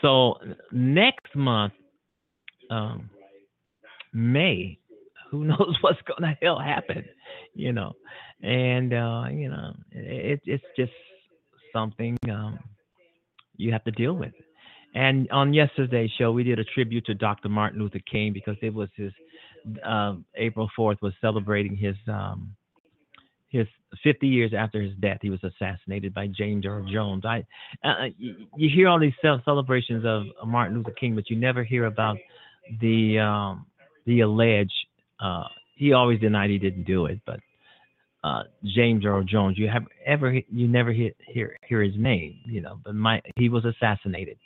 So next month, um, May, who knows what's gonna hell happen, you know? And uh, you know, it, it's just something um, you have to deal with. And on yesterday's show, we did a tribute to Doctor Martin Luther King because it was his uh, April fourth was celebrating his um, his fifty years after his death. He was assassinated by James Earl Jones. I, uh, you, you hear all these celebrations of Martin Luther King, but you never hear about the um, the alleged. Uh, he always denied he didn't do it, but uh, James Earl Jones. You have ever you never hear hear, hear his name, you know. But my, he was assassinated,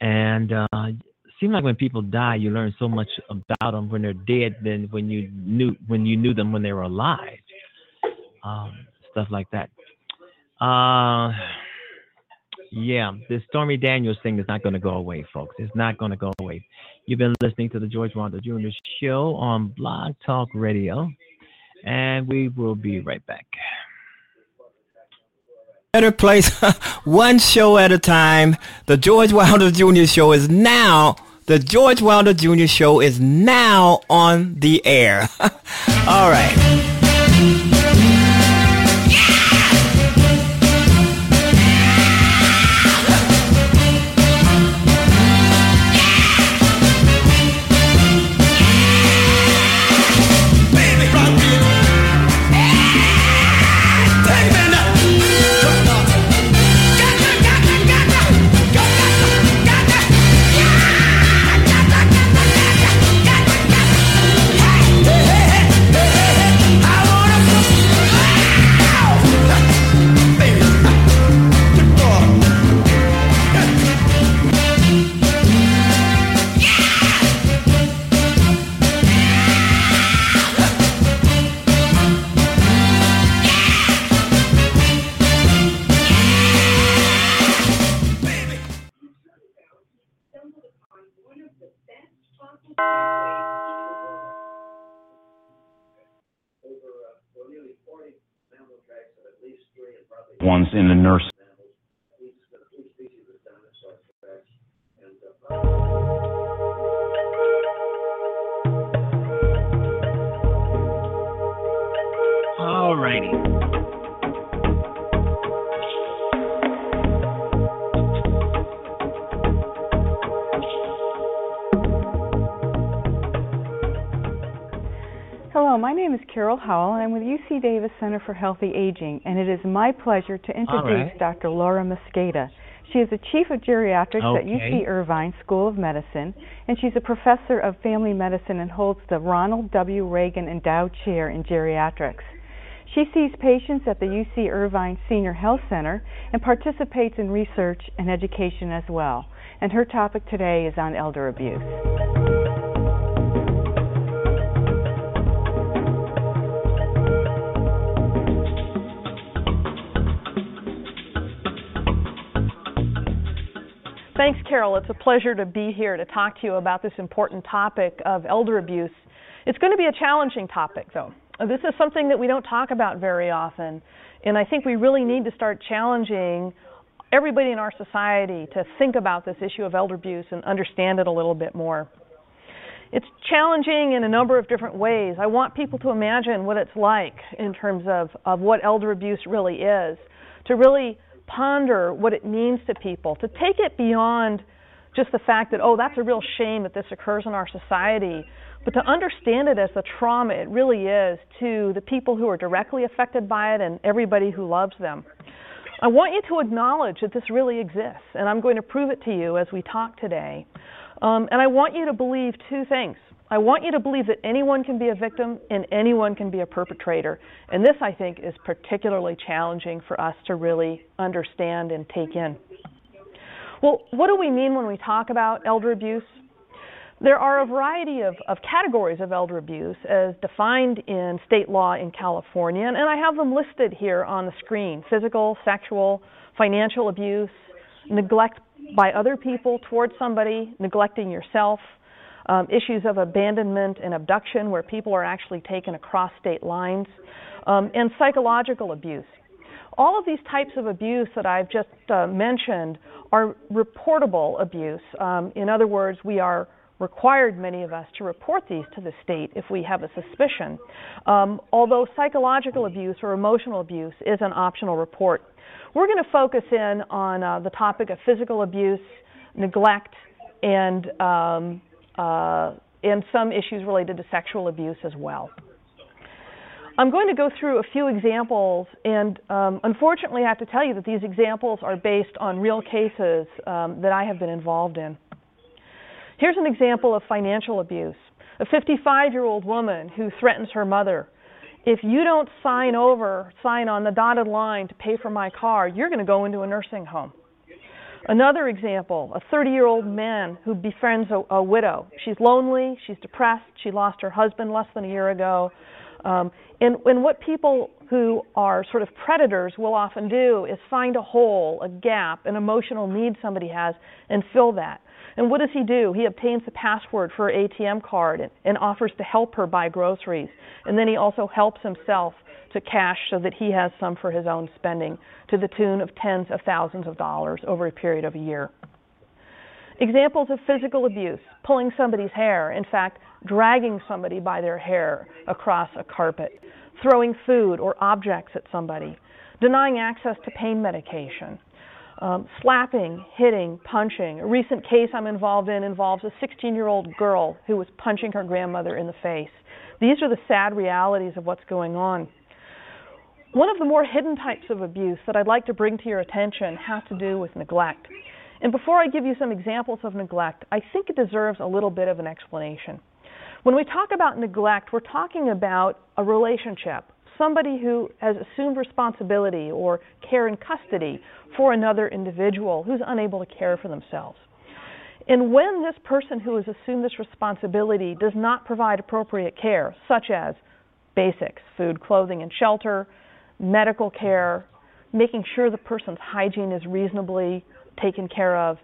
and uh, it seems like when people die, you learn so much about them when they're dead than when you knew when you knew them when they were alive. Um, stuff like that. Uh, yeah, this Stormy Daniels thing is not going to go away, folks. It's not going to go away. You've been listening to the George Wilder Junior Show on Blog Talk Radio, and we will be right back. Better place, one show at a time. The George Wilder Junior Show is now. The George Wilder Junior Show is now on the air. All right. Once in the nurse. All righty. Hello, my name is Carol Howell, and I'm with U C Davis Center for Healthy Aging, and it is my pleasure to introduce right. Doctor Laura Mosqueda. She is the Chief of Geriatrics okay. at U C Irvine School of Medicine, and she's a Professor of Family Medicine and holds the Ronald W. Reagan Endowed Chair in Geriatrics. She sees patients at the U C Irvine Senior Health Center and participates in research and education as well. And her topic today is on elder abuse. Thanks, Carol. It's a pleasure to be here to talk to you about this important topic of elder abuse. It's going to be a challenging topic, though. This is something that we don't talk about very often, and I think we really need to start challenging everybody in our society to think about this issue of elder abuse and understand it a little bit more. It's challenging in a number of different ways. I want people to imagine what it's like in terms of, of what elder abuse really is, to really ponder what it means to people, to take it beyond just the fact that, oh, that's a real shame that this occurs in our society, but to understand it as the trauma it really is to the people who are directly affected by it and everybody who loves them. I want you to acknowledge that this really exists, and I'm going to prove it to you as we talk today. Um, and I want you to believe two things. I want you to believe that anyone can be a victim and anyone can be a perpetrator. And this, I think, is particularly challenging for us to really understand and take in. Well, what do we mean when we talk about elder abuse? There are a variety of, of categories of elder abuse as defined in state law in California, and, and I have them listed here on the screen: physical, sexual, financial abuse, neglect by other people towards somebody, neglecting yourself, um, issues of abandonment and abduction where people are actually taken across state lines, um, and psychological abuse. All of these types of abuse that I've just uh, mentioned are reportable abuse. Um, in other words, we are required, many of us, to report these to the state if we have a suspicion. Um, although psychological abuse or emotional abuse is an optional report. We're going to focus in on uh, the topic of physical abuse, neglect, and, um, uh, and some issues related to sexual abuse as well. I'm going to go through a few examples, and um, unfortunately I have to tell you that these examples are based on real cases um, that I have been involved in. Here's an example of financial abuse. A fifty-five-year-old woman who threatens her mother. If you don't sign over, sign on the dotted line to pay for my car, you're going to go into a nursing home. Another example, a thirty-year-old man who befriends a, a widow. She's lonely, she's depressed, she lost her husband less than a year ago. Um, and, and what people who are sort of predators will often do is find a hole, a gap, an emotional need somebody has, and fill that. And what does he do? He obtains the password for her A T M card and, and offers to help her buy groceries. And then he also helps himself to cash so that he has some for his own spending, to the tune of tens of thousands of dollars over a period of a year. Examples of physical abuse, pulling somebody's hair, in fact, dragging somebody by their hair across a carpet, throwing food or objects at somebody, denying access to pain medication, um, slapping, hitting, punching. A recent case I'm involved in involves a sixteen-year-old girl who was punching her grandmother in the face. These are the sad realities of what's going on. One of the more hidden types of abuse that I'd like to bring to your attention has to do with neglect. And before I give you some examples of neglect, I think it deserves a little bit of an explanation. When we talk about neglect, we're talking about a relationship, somebody who has assumed responsibility or care and custody for another individual who's unable to care for themselves. And when this person who has assumed this responsibility does not provide appropriate care, such as basics, food, clothing, and shelter, medical care, making sure the person's hygiene is reasonably taken care of,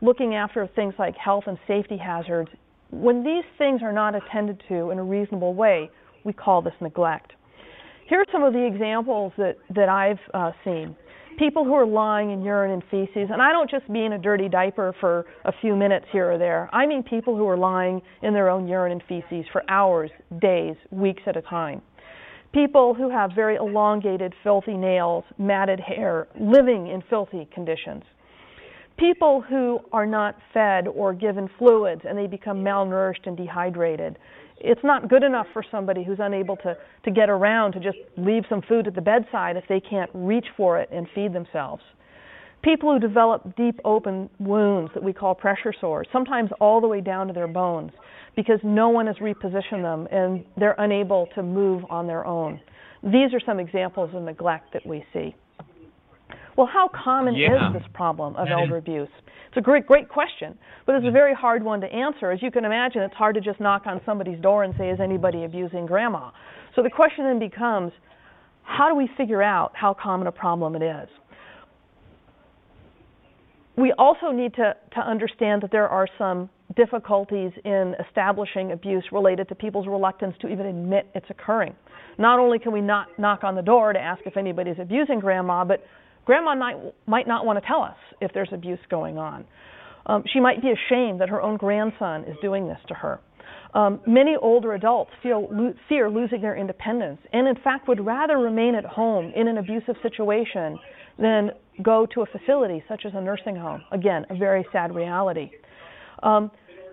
looking after things like health and safety hazards. When these things are not attended to in a reasonable way, we call this neglect. Here are some of the examples that, that I've uh, seen. People who are lying in urine and feces, and I don't just mean a dirty diaper for a few minutes here or there. I mean people who are lying in their own urine and feces for hours, days, weeks at a time. People who have very elongated, filthy nails, matted hair, living in filthy conditions. People who are not fed or given fluids and they become malnourished and dehydrated. It's not good enough for somebody who's unable to, to get around to just leave some food at the bedside if they can't reach for it and feed themselves. People who develop deep open wounds that we call pressure sores, sometimes all the way down to their bones, because no one has repositioned them and they're unable to move on their own. These are some examples of neglect that we see. Well, how common yeah. is this problem of that elder is. abuse? It's a great, great question, but it's a very hard one to answer. As you can imagine, it's hard to just knock on somebody's door and say, is anybody abusing grandma? So the question then becomes, how do we figure out how common a problem it is? We also need to, to understand that there are some difficulties in establishing abuse related to people's reluctance to even admit it's occurring. Not only can we not knock on the door to ask if anybody's abusing grandma, but grandma might, might not want to tell us if there's abuse going on. Um, she might be ashamed that her own grandson is doing this to her. Um, many older adults feel lo- fear losing their independence, and in fact would rather remain at home in an abusive situation than go to a facility such as a nursing home. Again, a very sad reality. Um,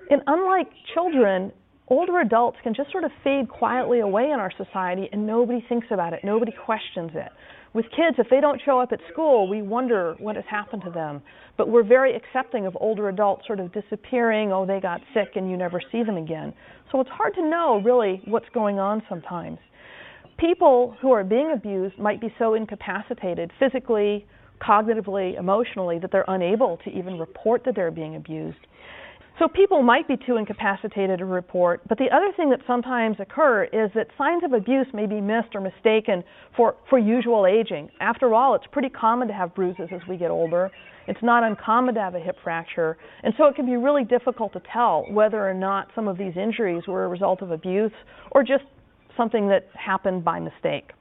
and unlike children, older adults can just sort of fade quietly away in our society, and nobody thinks about it, nobody questions it. With kids, if they don't show up at school, we wonder what has happened to them. But we're very accepting of older adults sort of disappearing, oh, they got sick and you never see them again. So it's hard to know really what's going on sometimes. People who are being abused might be so incapacitated physically, cognitively, emotionally, that they're unable to even report that they're being abused. So people might be too incapacitated to report, but the other thing that sometimes occurs is that signs of abuse may be missed or mistaken for, for usual aging. After all, it's pretty common to have bruises as we get older. It's not uncommon to have a hip fracture, and so it can be really difficult to tell whether or not some of these injuries were a result of abuse or just something that happened by mistake.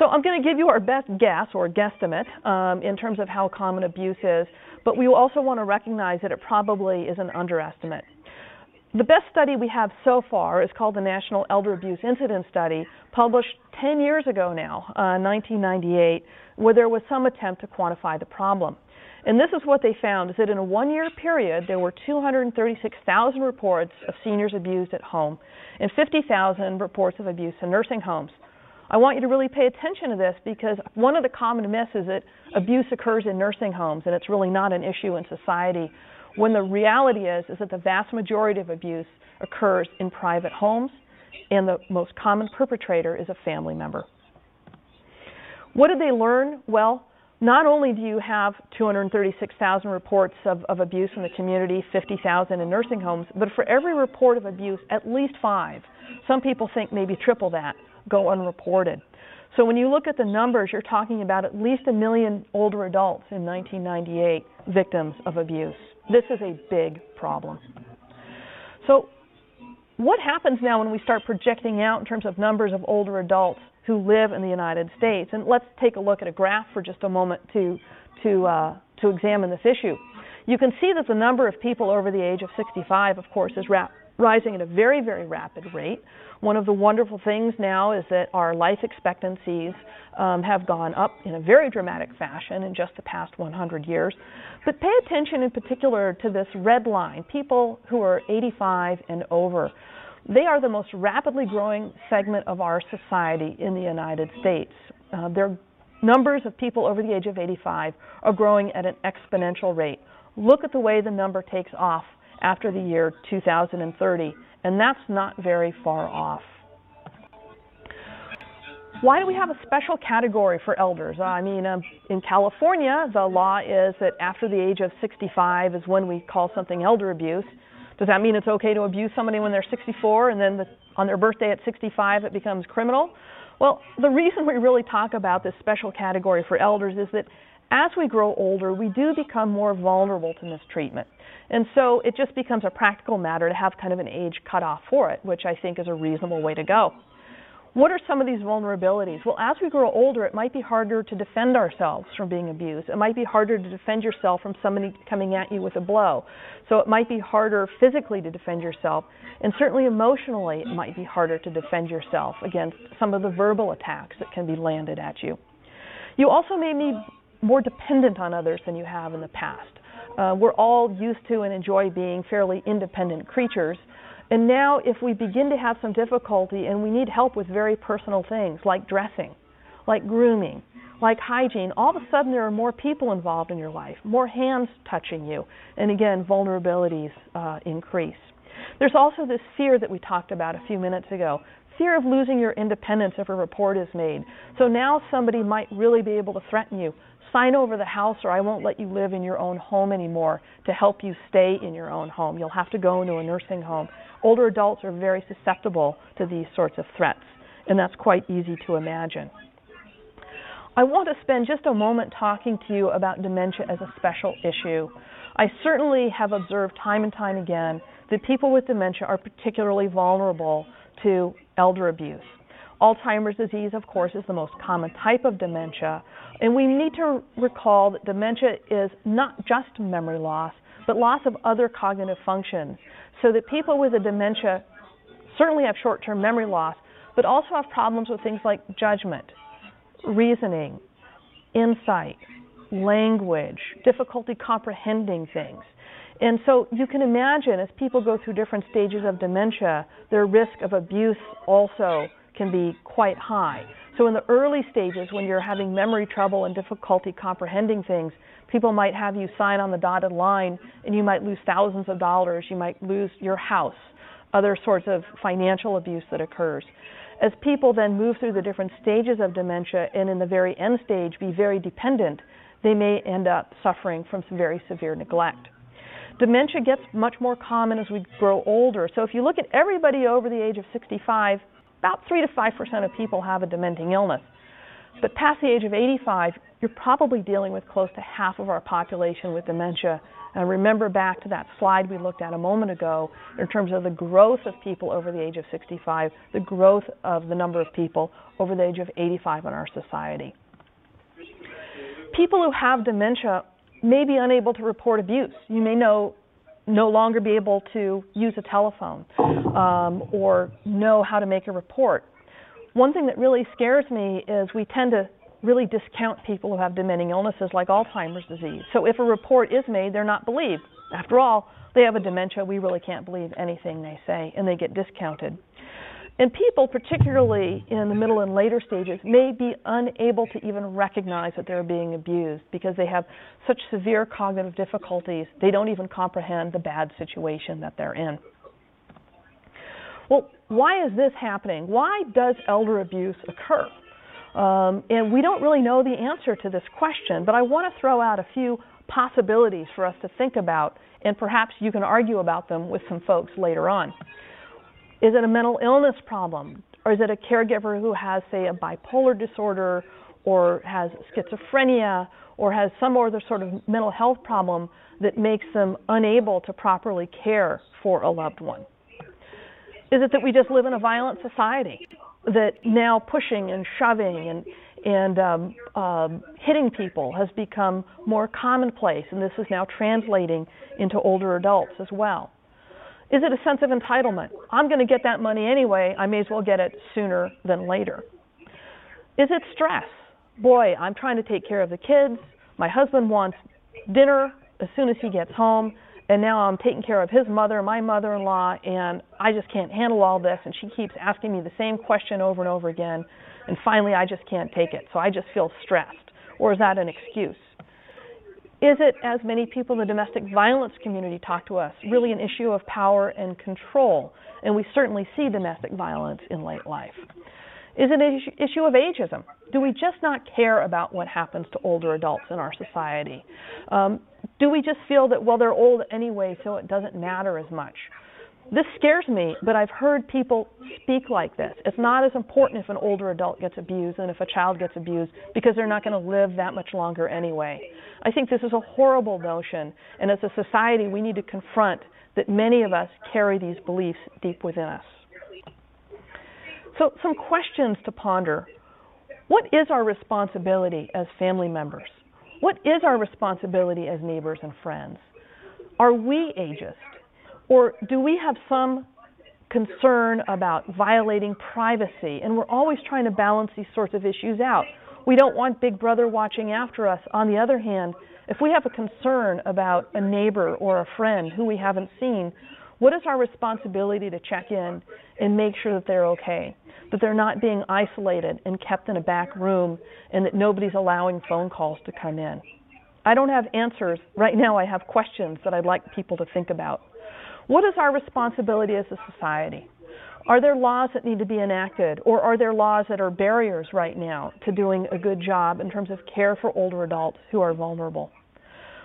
So I'm going to give you our best guess or guesstimate um, in terms of how common abuse is, but we also want to recognize that it probably is an underestimate. The best study we have so far is called the National Elder Abuse Incidence Study, published ten years ago now, uh, nineteen ninety-eight, where there was some attempt to quantify the problem. And this is what they found, is that in a one-year period, there were two hundred thirty-six thousand reports of seniors abused at home and fifty thousand reports of abuse in nursing homes. I want you to really pay attention to this, because one of the common myths is that abuse occurs in nursing homes and it's really not an issue in society, when the reality is, is that the vast majority of abuse occurs in private homes, and the most common perpetrator is a family member. What did they learn? Well, not only do you have two hundred thirty-six thousand reports of, of abuse in the community, fifty thousand in nursing homes, but for every report of abuse, at least five, some people think maybe triple that, go unreported. So when you look at the numbers, you're talking about at least a million older adults in nineteen ninety-eight victims of abuse. This is a big problem. So what happens now when we start projecting out in terms of numbers of older adults who live in the United States? And let's take a look at a graph for just a moment to, to, uh, to examine this issue. You can see that the number of people over the age of sixty-five, of course, is rapid. rising at a very, very rapid rate. One of the wonderful things now is that our life expectancies um, have gone up in a very dramatic fashion in just the past one hundred years. But pay attention in particular to this red line, people who are eighty-five and over. They are the most rapidly growing segment of our society in the United States. Uh, their numbers of people over the age of eighty-five are growing at an exponential rate. Look at the way the number takes off after the year two thousand thirty, and that's not very far off. Why do we have a special category for elders? I mean, um, in California, the law is that after the age of sixty-five is when we call something elder abuse. Does that mean it's okay to abuse somebody when they're sixty-four, and then the, on their birthday at sixty-five it becomes criminal? Well, the reason we really talk about this special category for elders is that as we grow older, we do become more vulnerable to mistreatment. And so it just becomes a practical matter to have kind of an age cutoff for it, which I think is a reasonable way to go. What are some of these vulnerabilities? Well, as we grow older, it might be harder to defend ourselves from being abused. It might be harder to defend yourself from somebody coming at you with a blow. So it might be harder physically to defend yourself, and certainly emotionally it might be harder to defend yourself against some of the verbal attacks that can be landed at you. You also may be more dependent on others than you have in the past. Uh, we're all used to and enjoy being fairly independent creatures. And now if we begin to have some difficulty and we need help with very personal things like dressing, like grooming, like hygiene, all of a sudden there are more people involved in your life, more hands touching you. And again, vulnerabilities uh, increase. There's also this fear that we talked about a few minutes ago, fear of losing your independence if a report is made. So now somebody might really be able to threaten you. Sign over the house or I won't let you live in your own home anymore, to help you stay in your own home. You'll have to go into a nursing home. Older adults are very susceptible to these sorts of threats, and that's quite easy to imagine. I want to spend just a moment talking to you about dementia as a special issue. I certainly have observed time and time again that people with dementia are particularly vulnerable to elder abuse. Alzheimer's disease, of course, is the most common type of dementia, and we need to recall that dementia is not just memory loss, but loss of other cognitive functions, so that people with a dementia certainly have short-term memory loss, but also have problems with things like judgment, reasoning, insight, language, difficulty comprehending things. And so you can imagine, as people go through different stages of dementia, their risk of abuse also can be quite high. So in the early stages, when you're having memory trouble and difficulty comprehending things, people might have you sign on the dotted line, and you might lose thousands of dollars, you might lose your house, other sorts of financial abuse that occurs. As people then move through the different stages of dementia and in the very end stage be very dependent, they may end up suffering from some very severe neglect. Dementia gets much more common as we grow older. So if you look at everybody over the age of sixty-five, about three to five percent of people have a dementing illness. But past the age of eighty-five, you're probably dealing with close to half of our population with dementia. And remember back to that slide we looked at a moment ago in terms of the growth of people over the age of sixty-five, the growth of the number of people over the age of eighty-five in our society. People who have dementia may be unable to report abuse. You may know, no longer be able to use a telephone um, or know how to make a report. One thing that really scares me is we tend to really discount people who have dementing illnesses like Alzheimer's disease. So if a report is made, they're not believed. After all, they have a dementia. We really can't believe anything they say, and they get discounted. And people, particularly in the middle and later stages, may be unable to even recognize that they're being abused because they have such severe cognitive difficulties, they don't even comprehend the bad situation that they're in. Well, why is this happening? Why does elder abuse occur? Um, and we don't really know the answer to this question, but I want to throw out a few possibilities for us to think about, and perhaps you can argue about them with some folks later on. Is it a mental illness problem? Or is it a caregiver who has, say, a bipolar disorder or has schizophrenia or has some other sort of mental health problem that makes them unable to properly care for a loved one? Is it that we just live in a violent society? That now pushing and shoving and, and um, um, hitting people has become more commonplace, and this is now translating into older adults as well. Is it a sense of entitlement? I'm going to get that money anyway, I may as well get it sooner than later. Is it stress? Boy, I'm trying to take care of the kids, my husband wants dinner as soon as he gets home, and now I'm taking care of his mother, my mother-in-law, and I just can't handle all this, and she keeps asking me the same question over and over again, and finally I just can't take it, so I just feel stressed. Or is that an excuse? Is it, as many people in the domestic violence community talk to us, really an issue of power and control? And we certainly see domestic violence in late life. Is it an issue of ageism? Do we just not care about what happens to older adults in our society? Um, do we just feel that, well, they're old anyway, so it doesn't matter as much? This scares me, but I've heard people speak like this. It's not as important if an older adult gets abused than if a child gets abused because they're not going to live that much longer anyway. I think this is a horrible notion, and as a society we need to confront that many of us carry these beliefs deep within us. So some questions to ponder. What is our responsibility as family members? What is our responsibility as neighbors and friends? Are we ageist? Or do we have some concern about violating privacy? And we're always trying to balance these sorts of issues out. We don't want Big Brother watching after us. On the other hand, if we have a concern about a neighbor or a friend who we haven't seen, what is our responsibility to check in and make sure that they're okay, that they're not being isolated and kept in a back room, and that nobody's allowing phone calls to come in? I don't have answers. Right now I have questions that I'd like people to think about. What is our responsibility as a society? Are there laws that need to be enacted, or are there laws that are barriers right now to doing a good job in terms of care for older adults who are vulnerable?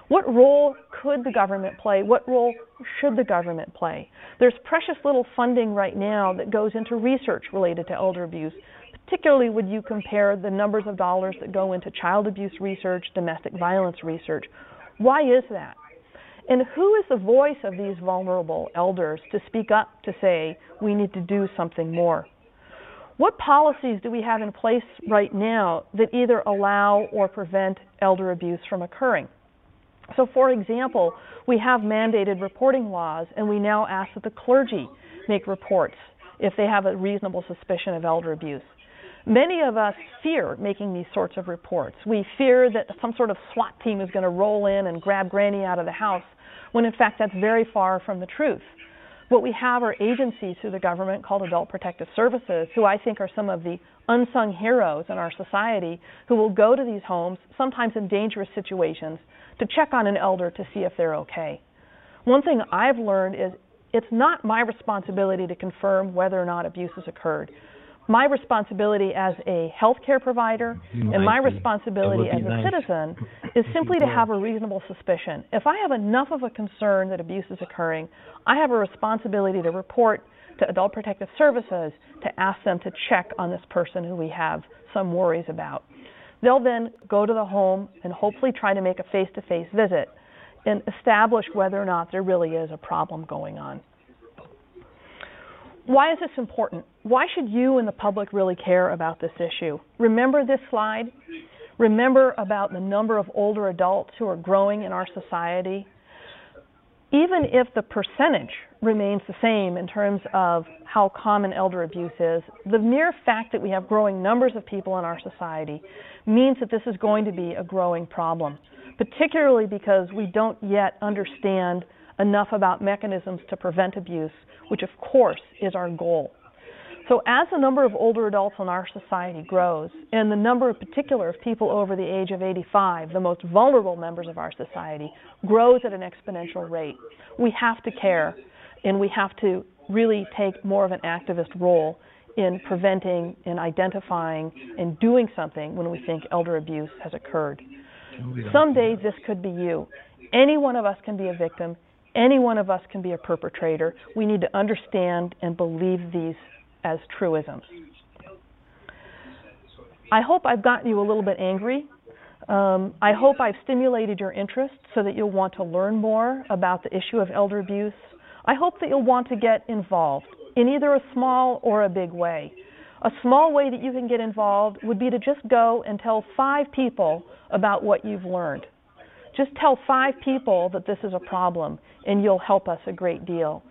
What role could the government play? What role should the government play? There's precious little funding right now that goes into research related to elder abuse, particularly when you compare the numbers of dollars that go into child abuse research, domestic violence research. Why is that? And who is the voice of these vulnerable elders to speak up to say, we need to do something more? What policies do we have in place right now that either allow or prevent elder abuse from occurring? So, for example, we have mandated reporting laws, and we now ask that the clergy make reports if they have a reasonable suspicion of elder abuse. Many of us fear making these sorts of reports. We fear that some sort of SWAT team is going to roll in and grab Granny out of the house, when in fact that's very far from the truth. What we have are agencies through the government called Adult Protective Services, who I think are some of the unsung heroes in our society, who will go to these homes, sometimes in dangerous situations, to check on an elder to see if they're okay. One thing I've learned is it's not my responsibility to confirm whether or not abuse has occurred. My responsibility as a healthcare provider and my responsibility as a citizen is simply to have a reasonable suspicion. If I have enough of a concern that abuse is occurring, I have a responsibility to report to Adult Protective Services to ask them to check on this person who we have some worries about. They'll then go to the home and hopefully try to make a face-to-face visit and establish whether or not there really is a problem going on. Why is this important? Why should you and the public really care about this issue? Remember this slide? Remember about the number of older adults who are growing in our society? Even if the percentage remains the same in terms of how common elder abuse is, the mere fact that we have growing numbers of people in our society means that this is going to be a growing problem, particularly because we don't yet understand enough about mechanisms to prevent abuse, which of course is our goal. So as the number of older adults in our society grows, and the number in particular of people over the age of eighty-five, the most vulnerable members of our society, grows at an exponential rate, we have to care, and we have to really take more of an activist role in preventing and identifying and doing something when we think elder abuse has occurred. Someday this could be you. Any one of us can be a victim. Any one of us can be a perpetrator. We need to understand and believe these as truisms. I hope I've gotten you a little bit angry. Um, I hope I've stimulated your interest so that you'll want to learn more about the issue of elder abuse. I hope that you'll want to get involved in either a small or a big way. A small way that you can get involved would be to just go and tell five people about what you've learned. Just tell five people that this is a problem, and you'll help us a great deal.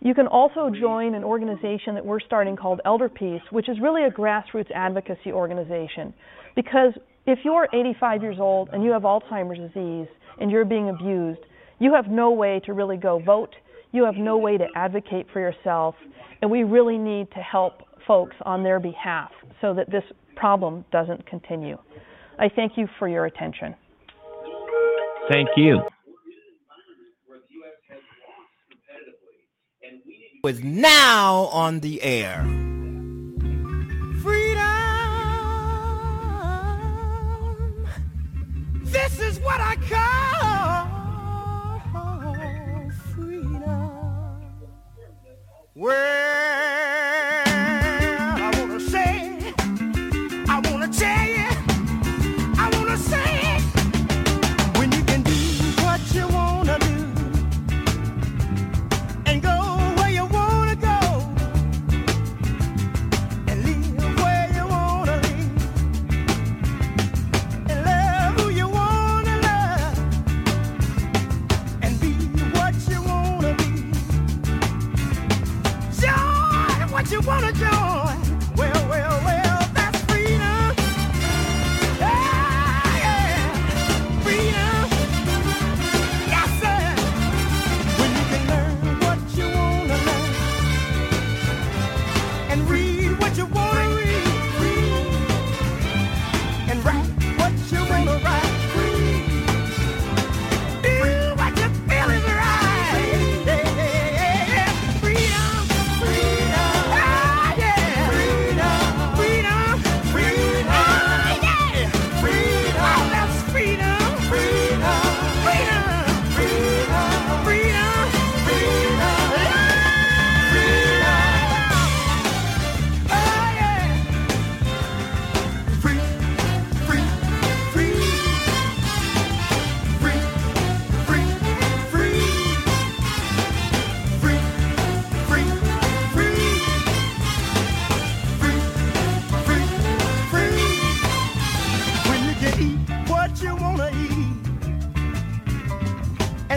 You can also join an organization that we're starting called Elder Peace, which is really a grassroots advocacy organization. Because if you're eighty-five years old and you have Alzheimer's disease and you're being abused, you have no way to really go vote. You have no way to advocate for yourself. And we really need to help folks on their behalf so that this problem doesn't continue. I thank you for your attention. Thank you. Was now on the air. Freedom. This is what I call freedom. Well, I want to say, I want to tell you, I want to say.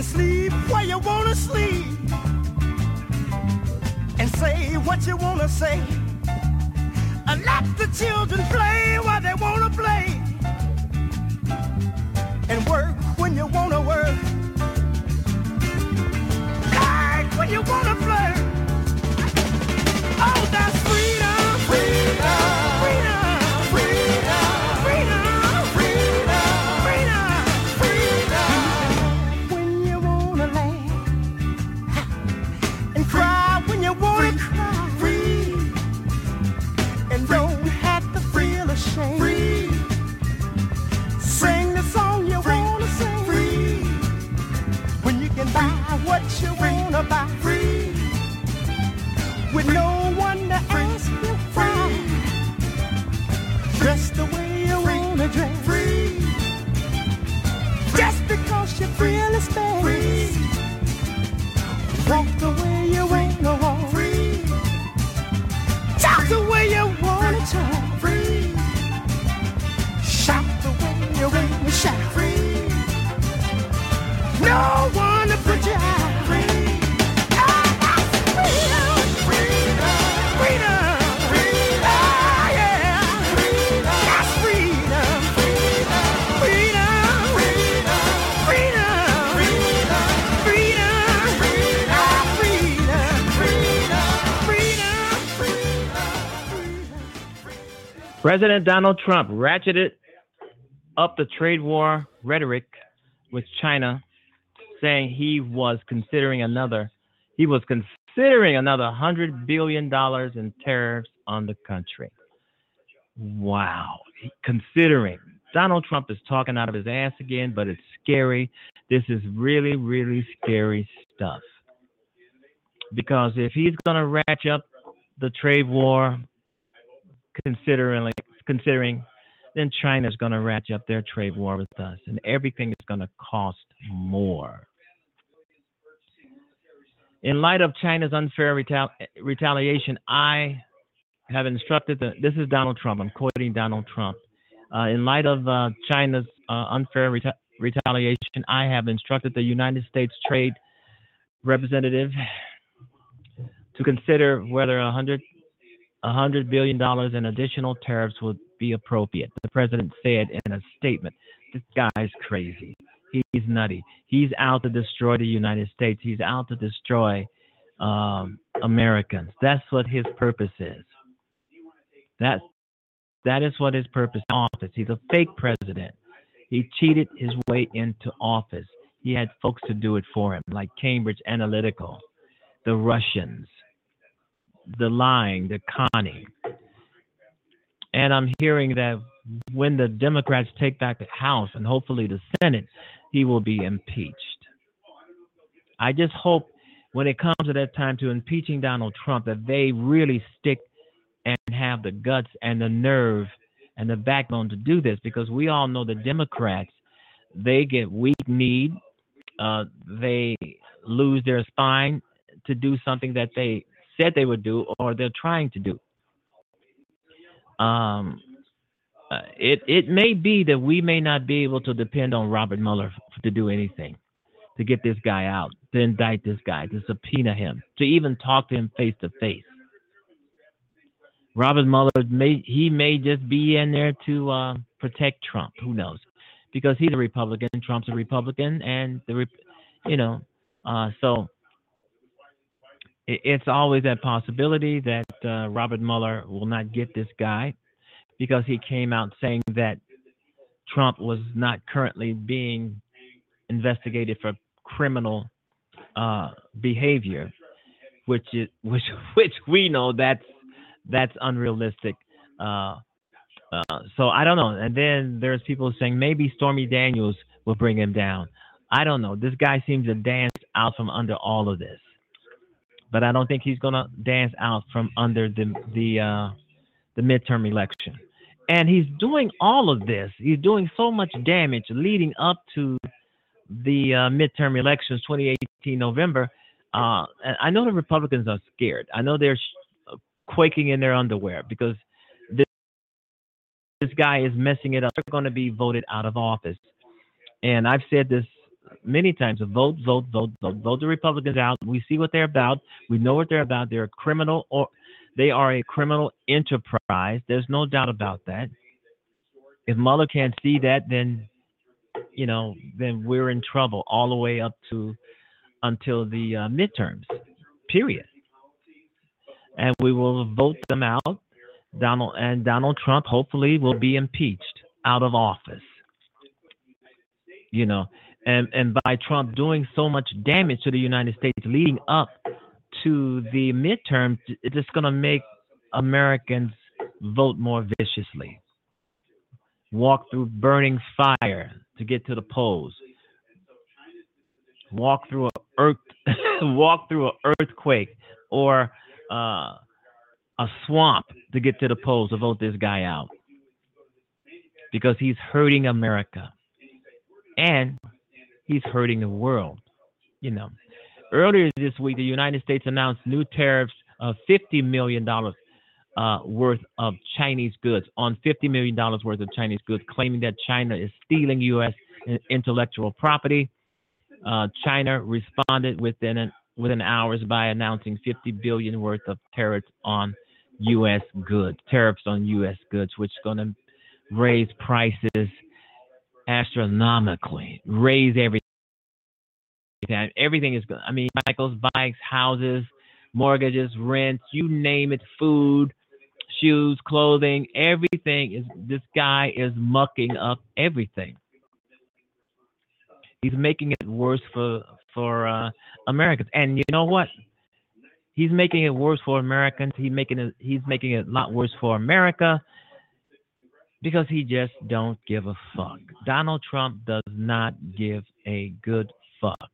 sleep where you wanna sleep, and say what you wanna say, and let the children play where they wanna play, and work when you wanna work, flirt when you wanna flirt. Oh, that's freedom, freedom. You wanna buy free with no one to ask you why. Dress the way you wanna dress, free just because you feel it's best. Walk the way you wanna walk, free talk the way you wanna talk, free shop the way you wanna shop, free no one to put you out. President Donald Trump ratcheted up the trade war rhetoric with China, saying he was considering another he was considering another one hundred billion dollars in tariffs on the country. Wow. Considering. Donald Trump is talking out of his ass again, but it's scary. This is really, really scary stuff. Because if he's going to ratchet up the trade war, Considering, considering, then China's going to ratchet up their trade war with us, and everything is going to cost more. In light of China's unfair retali- retaliation, I have instructed the. This is Donald Trump. I'm quoting Donald Trump. Uh, in light of uh, China's uh, unfair reta- retaliation, I have instructed the United States Trade Representative to consider whether a hundred. one hundred billion dollars in additional tariffs would be appropriate, the president said in a statement. This guy's crazy. He's nutty. He's out to destroy the United States. He's out to destroy um, Americans. That's what his purpose is. That, that is what his purpose is. Office. He's a fake president. He cheated his way into office. He had folks to do it for him, like Cambridge Analytical, the Russians, the lying, the conning. And I'm hearing that when the Democrats take back the House and hopefully the Senate, he will be impeached. I just hope when it comes to that time to impeaching Donald Trump that they really stick and have the guts and the nerve and the backbone to do this, because we all know the Democrats, they get weak-kneed. Uh, they lose their spine to do something that they said they would do or they're trying to do. Um, uh, it it may be that we may not be able to depend on Robert Mueller f- to do anything, to get this guy out, to indict this guy, to subpoena him, to even talk to him face to face. Robert Mueller, may he may just be in there to uh, protect Trump. Who knows? Because he's a Republican, Trump's a Republican, and the rep- you know, uh, so. It's always that possibility that uh, Robert Mueller will not get this guy, because he came out saying that Trump was not currently being investigated for criminal uh, behavior, which is which which we know that's that's unrealistic. Uh, uh, so I don't know. And then there's people saying maybe Stormy Daniels will bring him down. I don't know. This guy seems to dance out from under all of this. But I don't think he's going to dance out from under the the, uh, the midterm election. And he's doing all of this. He's doing so much damage leading up to the uh, midterm elections, twenty eighteen November. Uh, and I know the Republicans are scared. I know they're sh- quaking in their underwear because this, this guy is messing it up. They're going to be voted out of office. And I've said this many times, vote, vote, vote, vote, vote the Republicans out. We see what they're about. We know what they're about. They're a criminal, or they are a criminal enterprise. There's no doubt about that. If Mueller can't see that, then, you know, then we're in trouble all the way up to until the uh, midterms, period. And we will vote them out. Donald and Donald Trump hopefully will be impeached out of office. You know, and, and by Trump doing so much damage to the United States leading up to the midterms, it's just going to make Americans vote more viciously. Walk through burning fire to get to the polls. Walk through a earth, walk through an earthquake or uh, a swamp to get to the polls to vote this guy out, because he's hurting America and he's hurting the world. You know, earlier this week, the United States announced new tariffs of fifty million dollars Uh, worth of Chinese goods, on fifty million dollars worth of Chinese goods, claiming that China is stealing U S intellectual property. Uh, China responded within an, within hours by announcing fifty billion dollars worth of tariffs on U S goods, tariffs on U S goods, which is going to raise prices astronomically, raise everything. Everything is good. I mean, Michael's bikes, houses, mortgages, rents, you name it, food, shoes, clothing, everything is, this guy is mucking up everything. He's making it worse for for uh, Americans. And you know what? He's making it worse for Americans. He's making it he's making it a lot worse for America, because he just don't give a fuck. Donald Trump does not give a good fuck.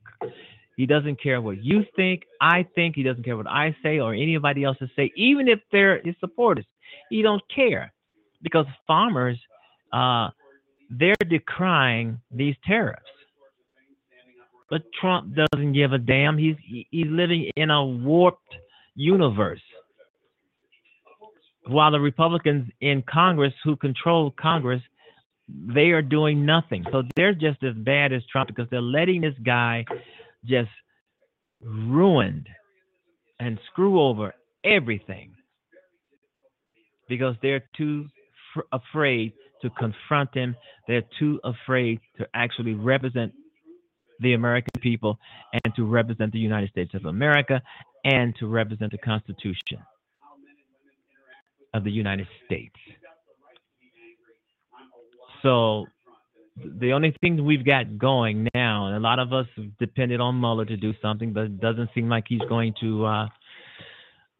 He doesn't care what you think, I think. He doesn't care what I say or anybody else say, even if they're his supporters. He don't care, because farmers, uh, they're decrying these tariffs. But Trump doesn't give a damn. He's he's living in a warped universe. While the Republicans in Congress, who control Congress, they are doing nothing. So they're just as bad as Trump, because they're letting this guy just ruined and screw over everything, because they're too fr- afraid to confront him. They're too afraid to actually represent the American people and to represent the United States of America and to represent the Constitution of the United States. So the only thing we've got going now, and a lot of us have depended on Mueller to do something, but it doesn't seem like he's going to uh,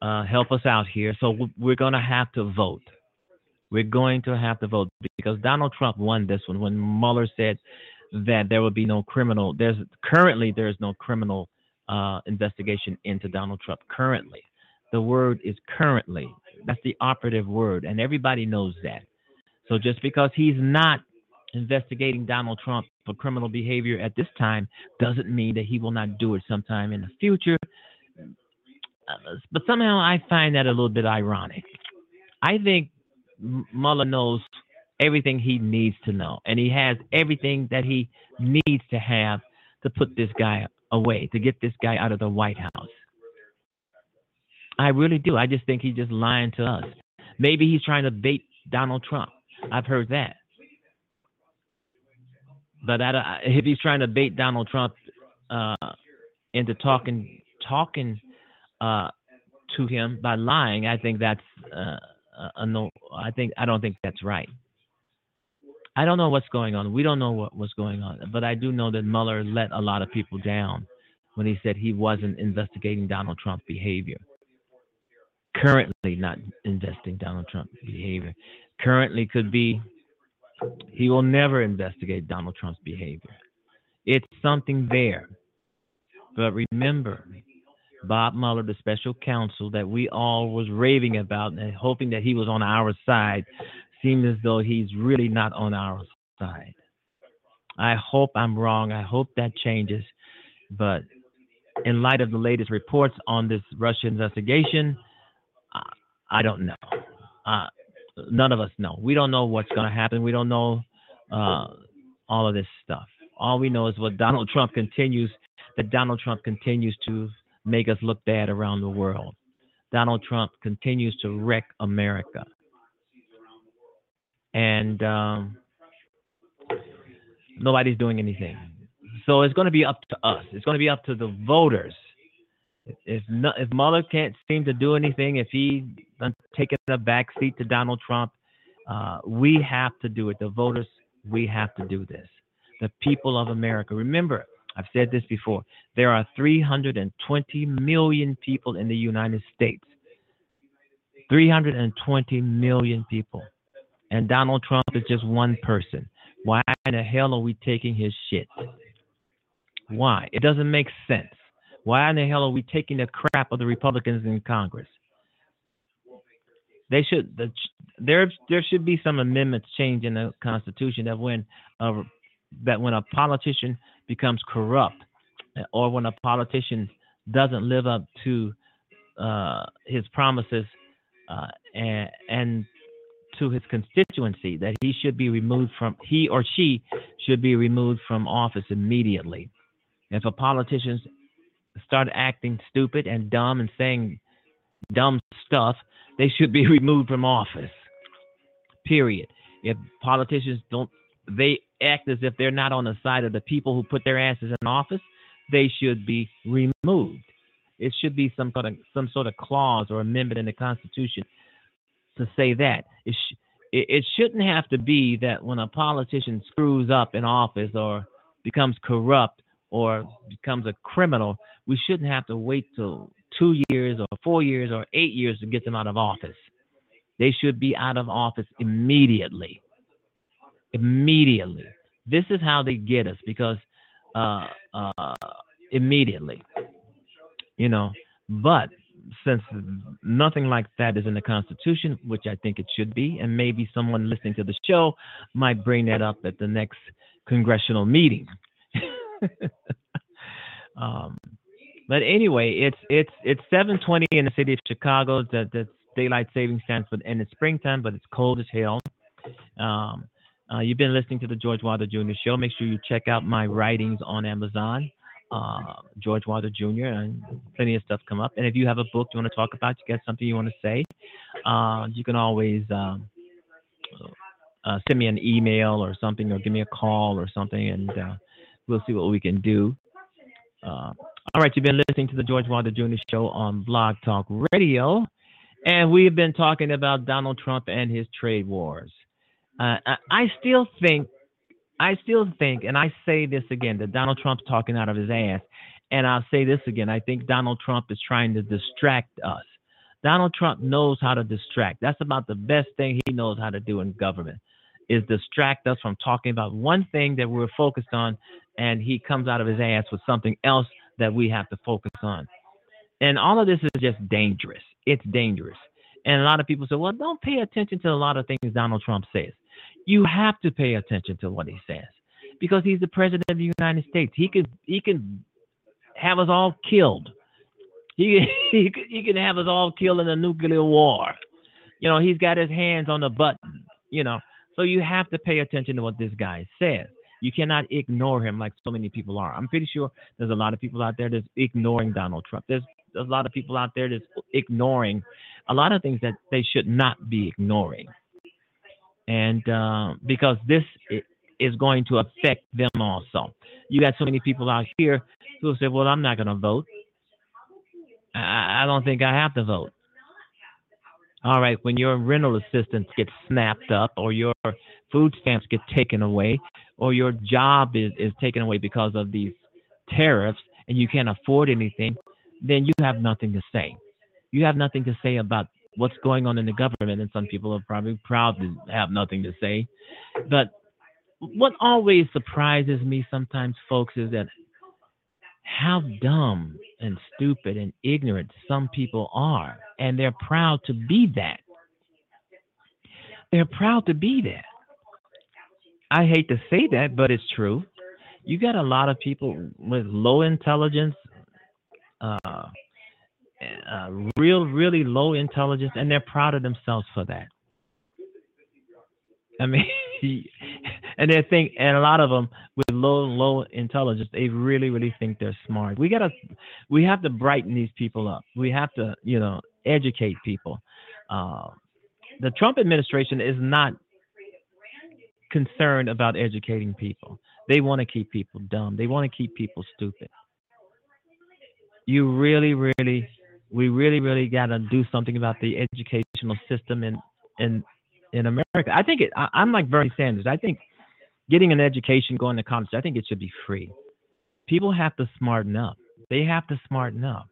uh, help us out here. So we're going to have to vote. We're going to have to vote, because Donald Trump won this one when Mueller said that there would be no criminal. There's currently there's no criminal uh, investigation into Donald Trump. Currently, the word is currently. That's the operative word, and everybody knows that. So just because he's not investigating Donald Trump for criminal behavior at this time doesn't mean that he will not do it sometime in the future. But somehow I find that a little bit ironic. I think Mueller knows everything he needs to know, and he has everything that he needs to have to put this guy away, to get this guy out of the White House. I really do. I just think he's just lying to us. Maybe he's trying to bait Donald Trump. I've heard that. But I, if he's trying to bait Donald Trump uh, into talking talking uh, to him by lying, I think that's uh, a no. I think I don't think that's right. I don't know what's going on. We don't know what was going on. But I do know that Mueller let a lot of people down when he said he wasn't investigating Donald Trump behavior. Currently, not investigating Donald Trump behavior. Currently could be. He will never investigate Donald Trump's behavior. It's something there. But remember, Bob Mueller, the special counsel that we all was raving about and hoping that he was on our side, seems as though he's really not on our side. I hope I'm wrong. I hope that changes. But in light of the latest reports on this Russia investigation, I, I don't know. Uh, None of us know. We don't know what's going to happen. We don't know uh, all of this stuff. All we know is what Donald Trump continues, that Donald Trump continues to make us look bad around the world. Donald Trump continues to wreck America. And um, nobody's doing anything. So it's going to be up to us. It's going to be up to the voters. If no, if Mueller can't seem to do anything, if he's taking a back seat to Donald Trump, uh, we have to do it. The voters, we have to do this. The people of America. Remember, I've said this before, there are three hundred twenty million people in the United States. three hundred twenty million people. And Donald Trump is just one person. Why in the hell are we taking his shit? Why? It doesn't make sense. Why in the hell are we taking the crap of the Republicans in Congress? They should, the, there, there should be some amendments change in the Constitution that when a, that when a politician becomes corrupt or when a politician doesn't live up to uh, his promises uh, and, and to his constituency, that he should be removed from, he or she should be removed from office immediately. If a politician start acting stupid and dumb and saying dumb stuff, they should be removed from office, period. If politicians don't, they act as if they're not on the side of the people who put their asses in office, they should be removed. It should be some kind of, some sort of clause or amendment in the Constitution to say that. It, sh- it shouldn't have to be that when a politician screws up in office or becomes corrupt or becomes a criminal, we shouldn't have to wait till two years or four years or eight years to get them out of office. They should be out of office immediately. Immediately. This is how they get us, because uh, uh, immediately, you know. But since nothing like that is in the Constitution, which I think it should be, and maybe someone listening to the show might bring that up at the next congressional meeting. um, but anyway, it's it's it's seven twenty in the city of Chicago. That that's daylight savings time, for, and it's springtime, but it's cold as hell. Um, uh, you've been listening to the George Wilder Junior Show. Make sure you check out my writings on Amazon, uh, George Wilder Junior, and plenty of stuff come up. And if you have a book you want to talk about, you got something you want to say, uh, you can always um, uh, send me an email or something, or give me a call or something, and Uh, we'll see what we can do. Uh, all right, you've been listening to the George Wilder Junior Show on Blog Talk Radio, and we've been talking about Donald Trump and his trade wars. Uh, I, I still think, I still think, and I say this again, that Donald Trump's talking out of his ass, and I'll say this again, I think Donald Trump is trying to distract us. Donald Trump knows how to distract. That's about the best thing he knows how to do in government, is distract us from talking about one thing that we're focused on, and he comes out of his ass with something else that we have to focus on. And all of this is just dangerous. It's dangerous. And a lot of people say, well, don't pay attention to a lot of things Donald Trump says. You have to pay attention to what he says, because he's the president of the United States. He could, he can have us all killed. He, he, he can have us all killed in a nuclear war. You know, he's got his hands on the button, you know. So you have to pay attention to what this guy says. You cannot ignore him like so many people are. I'm pretty sure there's a lot of people out there that's ignoring Donald Trump. There's, there's a lot of people out there that's ignoring a lot of things that they should not be ignoring. And uh, because this is going to affect them also. You got so many people out here who say, well, I'm not going to vote. I, I don't think I have to vote. All right, when your rental assistance gets snapped up, or your food stamps get taken away, or your job is, is taken away because of these tariffs, and you can't afford anything, then you have nothing to say. You have nothing to say about what's going on in the government, and some people are probably proud to have nothing to say. But what always surprises me sometimes, folks, is that how dumb and stupid and ignorant some people are, and they're proud to be that. They're proud to be that. I hate to say that, but it's true. You got a lot of people with low intelligence, uh, uh, real, really low intelligence, and they're proud of themselves for that. I mean, And they think, and a lot of them with low, low intelligence, they really, really think they're smart. We gotta, we have to brighten these people up. We have to, you know, educate people. Uh, the Trump administration is not concerned about educating people. They want to keep people dumb. They want to keep people stupid. You really, really, we really, really gotta do something about the educational system in in in America. I think it. I, I'm like Bernie Sanders. I think. Getting an education, going to college, I think it should be free. People have to smarten up. They have to smarten up,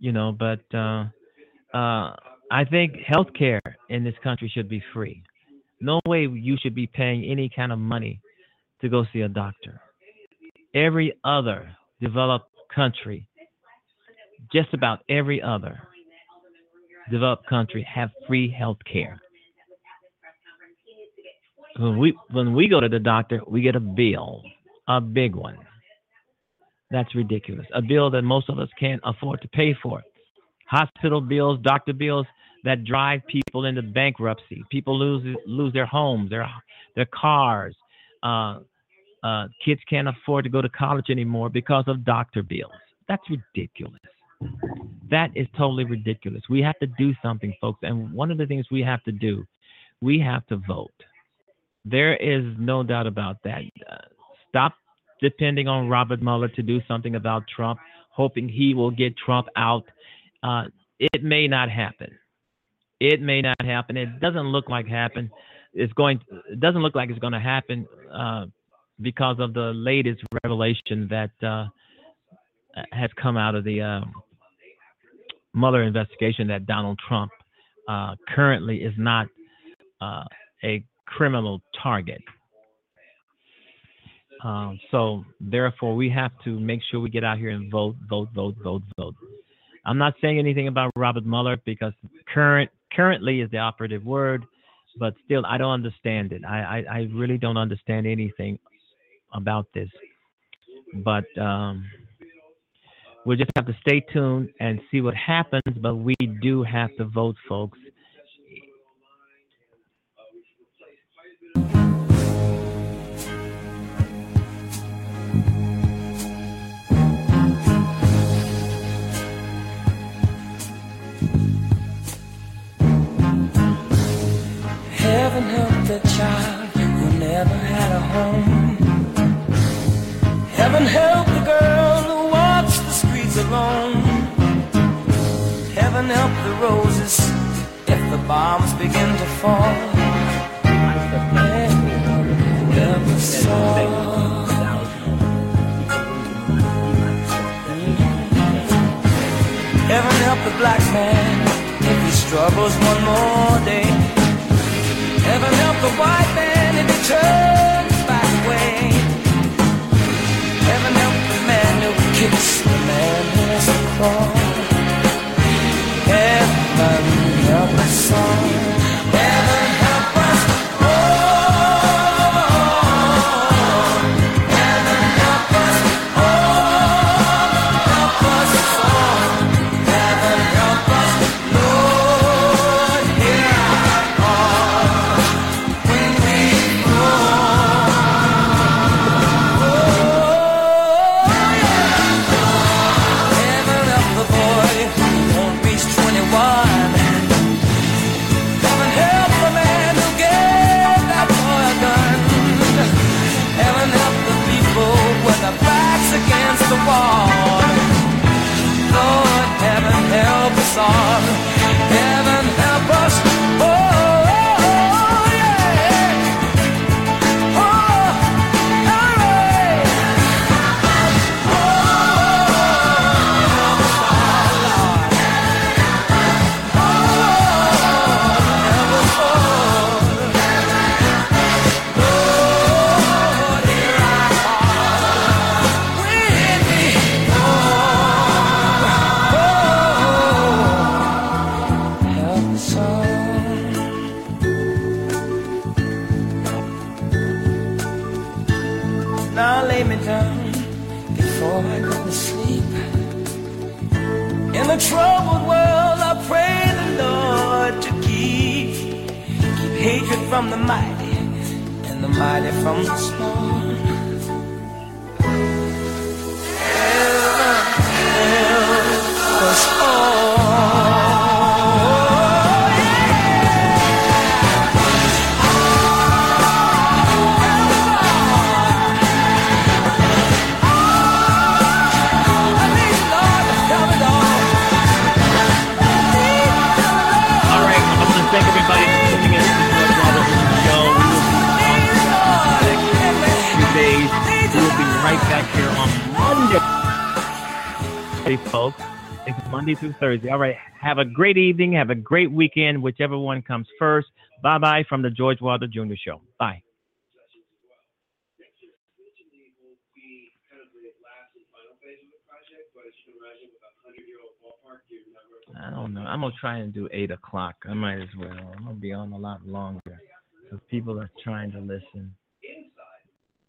you know, but uh, uh, I think healthcare in this country should be free. No way you should be paying any kind of money to go see a doctor. Every other developed country, just about every other developed country have free healthcare. When we when we go to the doctor, we get a bill, a big one. That's ridiculous. A bill that most of us can't afford to pay for. Hospital bills, doctor bills that drive people into bankruptcy. People lose lose their homes, their their cars. Uh, uh, kids can't afford to go to college anymore because of doctor bills. That's ridiculous. That is totally ridiculous. We have to do something, folks. And one of the things we have to do, we have to vote. There is no doubt about that. Uh, stop depending on Robert Mueller to do something about Trump, hoping he will get Trump out. Uh, it may not happen. It may not happen. It doesn't look like happen. It's going. It doesn't look like it's going to happen uh, because of the latest revelation that uh, has come out of the uh, Mueller investigation that Donald Trump uh, currently is not uh, a criminal target. Um, so therefore we have to make sure we get out here and vote, vote, vote, vote, vote. I'm not saying anything about Robert Mueller because current currently is the operative word, but still I don't understand it. I, I, I really don't understand anything about this, but um, we'll just have to stay tuned and see what happens, but we do have to vote, folks. Heaven help the child who never had a home. Heaven help the girl who walks the streets alone. Heaven help the roses if the bombs begin to fall. Never saw. Heaven help the black man if he struggles one more day. Heaven help the white man if he turns back away. Heaven help the man who kicks the man who has a claw. Heaven help us all. Heaven help us all. Heaven help us all. Help us all. Heaven help us, Lord, hear our call. The wall. Lord, heaven help us all. Heaven help us. Oh. Troubled world, I pray the Lord to keep keep hatred from the mighty and and the mighty from the small. Heaven help us all. Hey folks, it's Monday through Thursday. All right, have a great evening, have a great weekend, whichever one comes first. Bye-bye from the George Wilder Junior Show. Bye. I don't know. I'm going to try and do eight o'clock. I might as well. I'm going to be on a lot longer because people are trying to listen.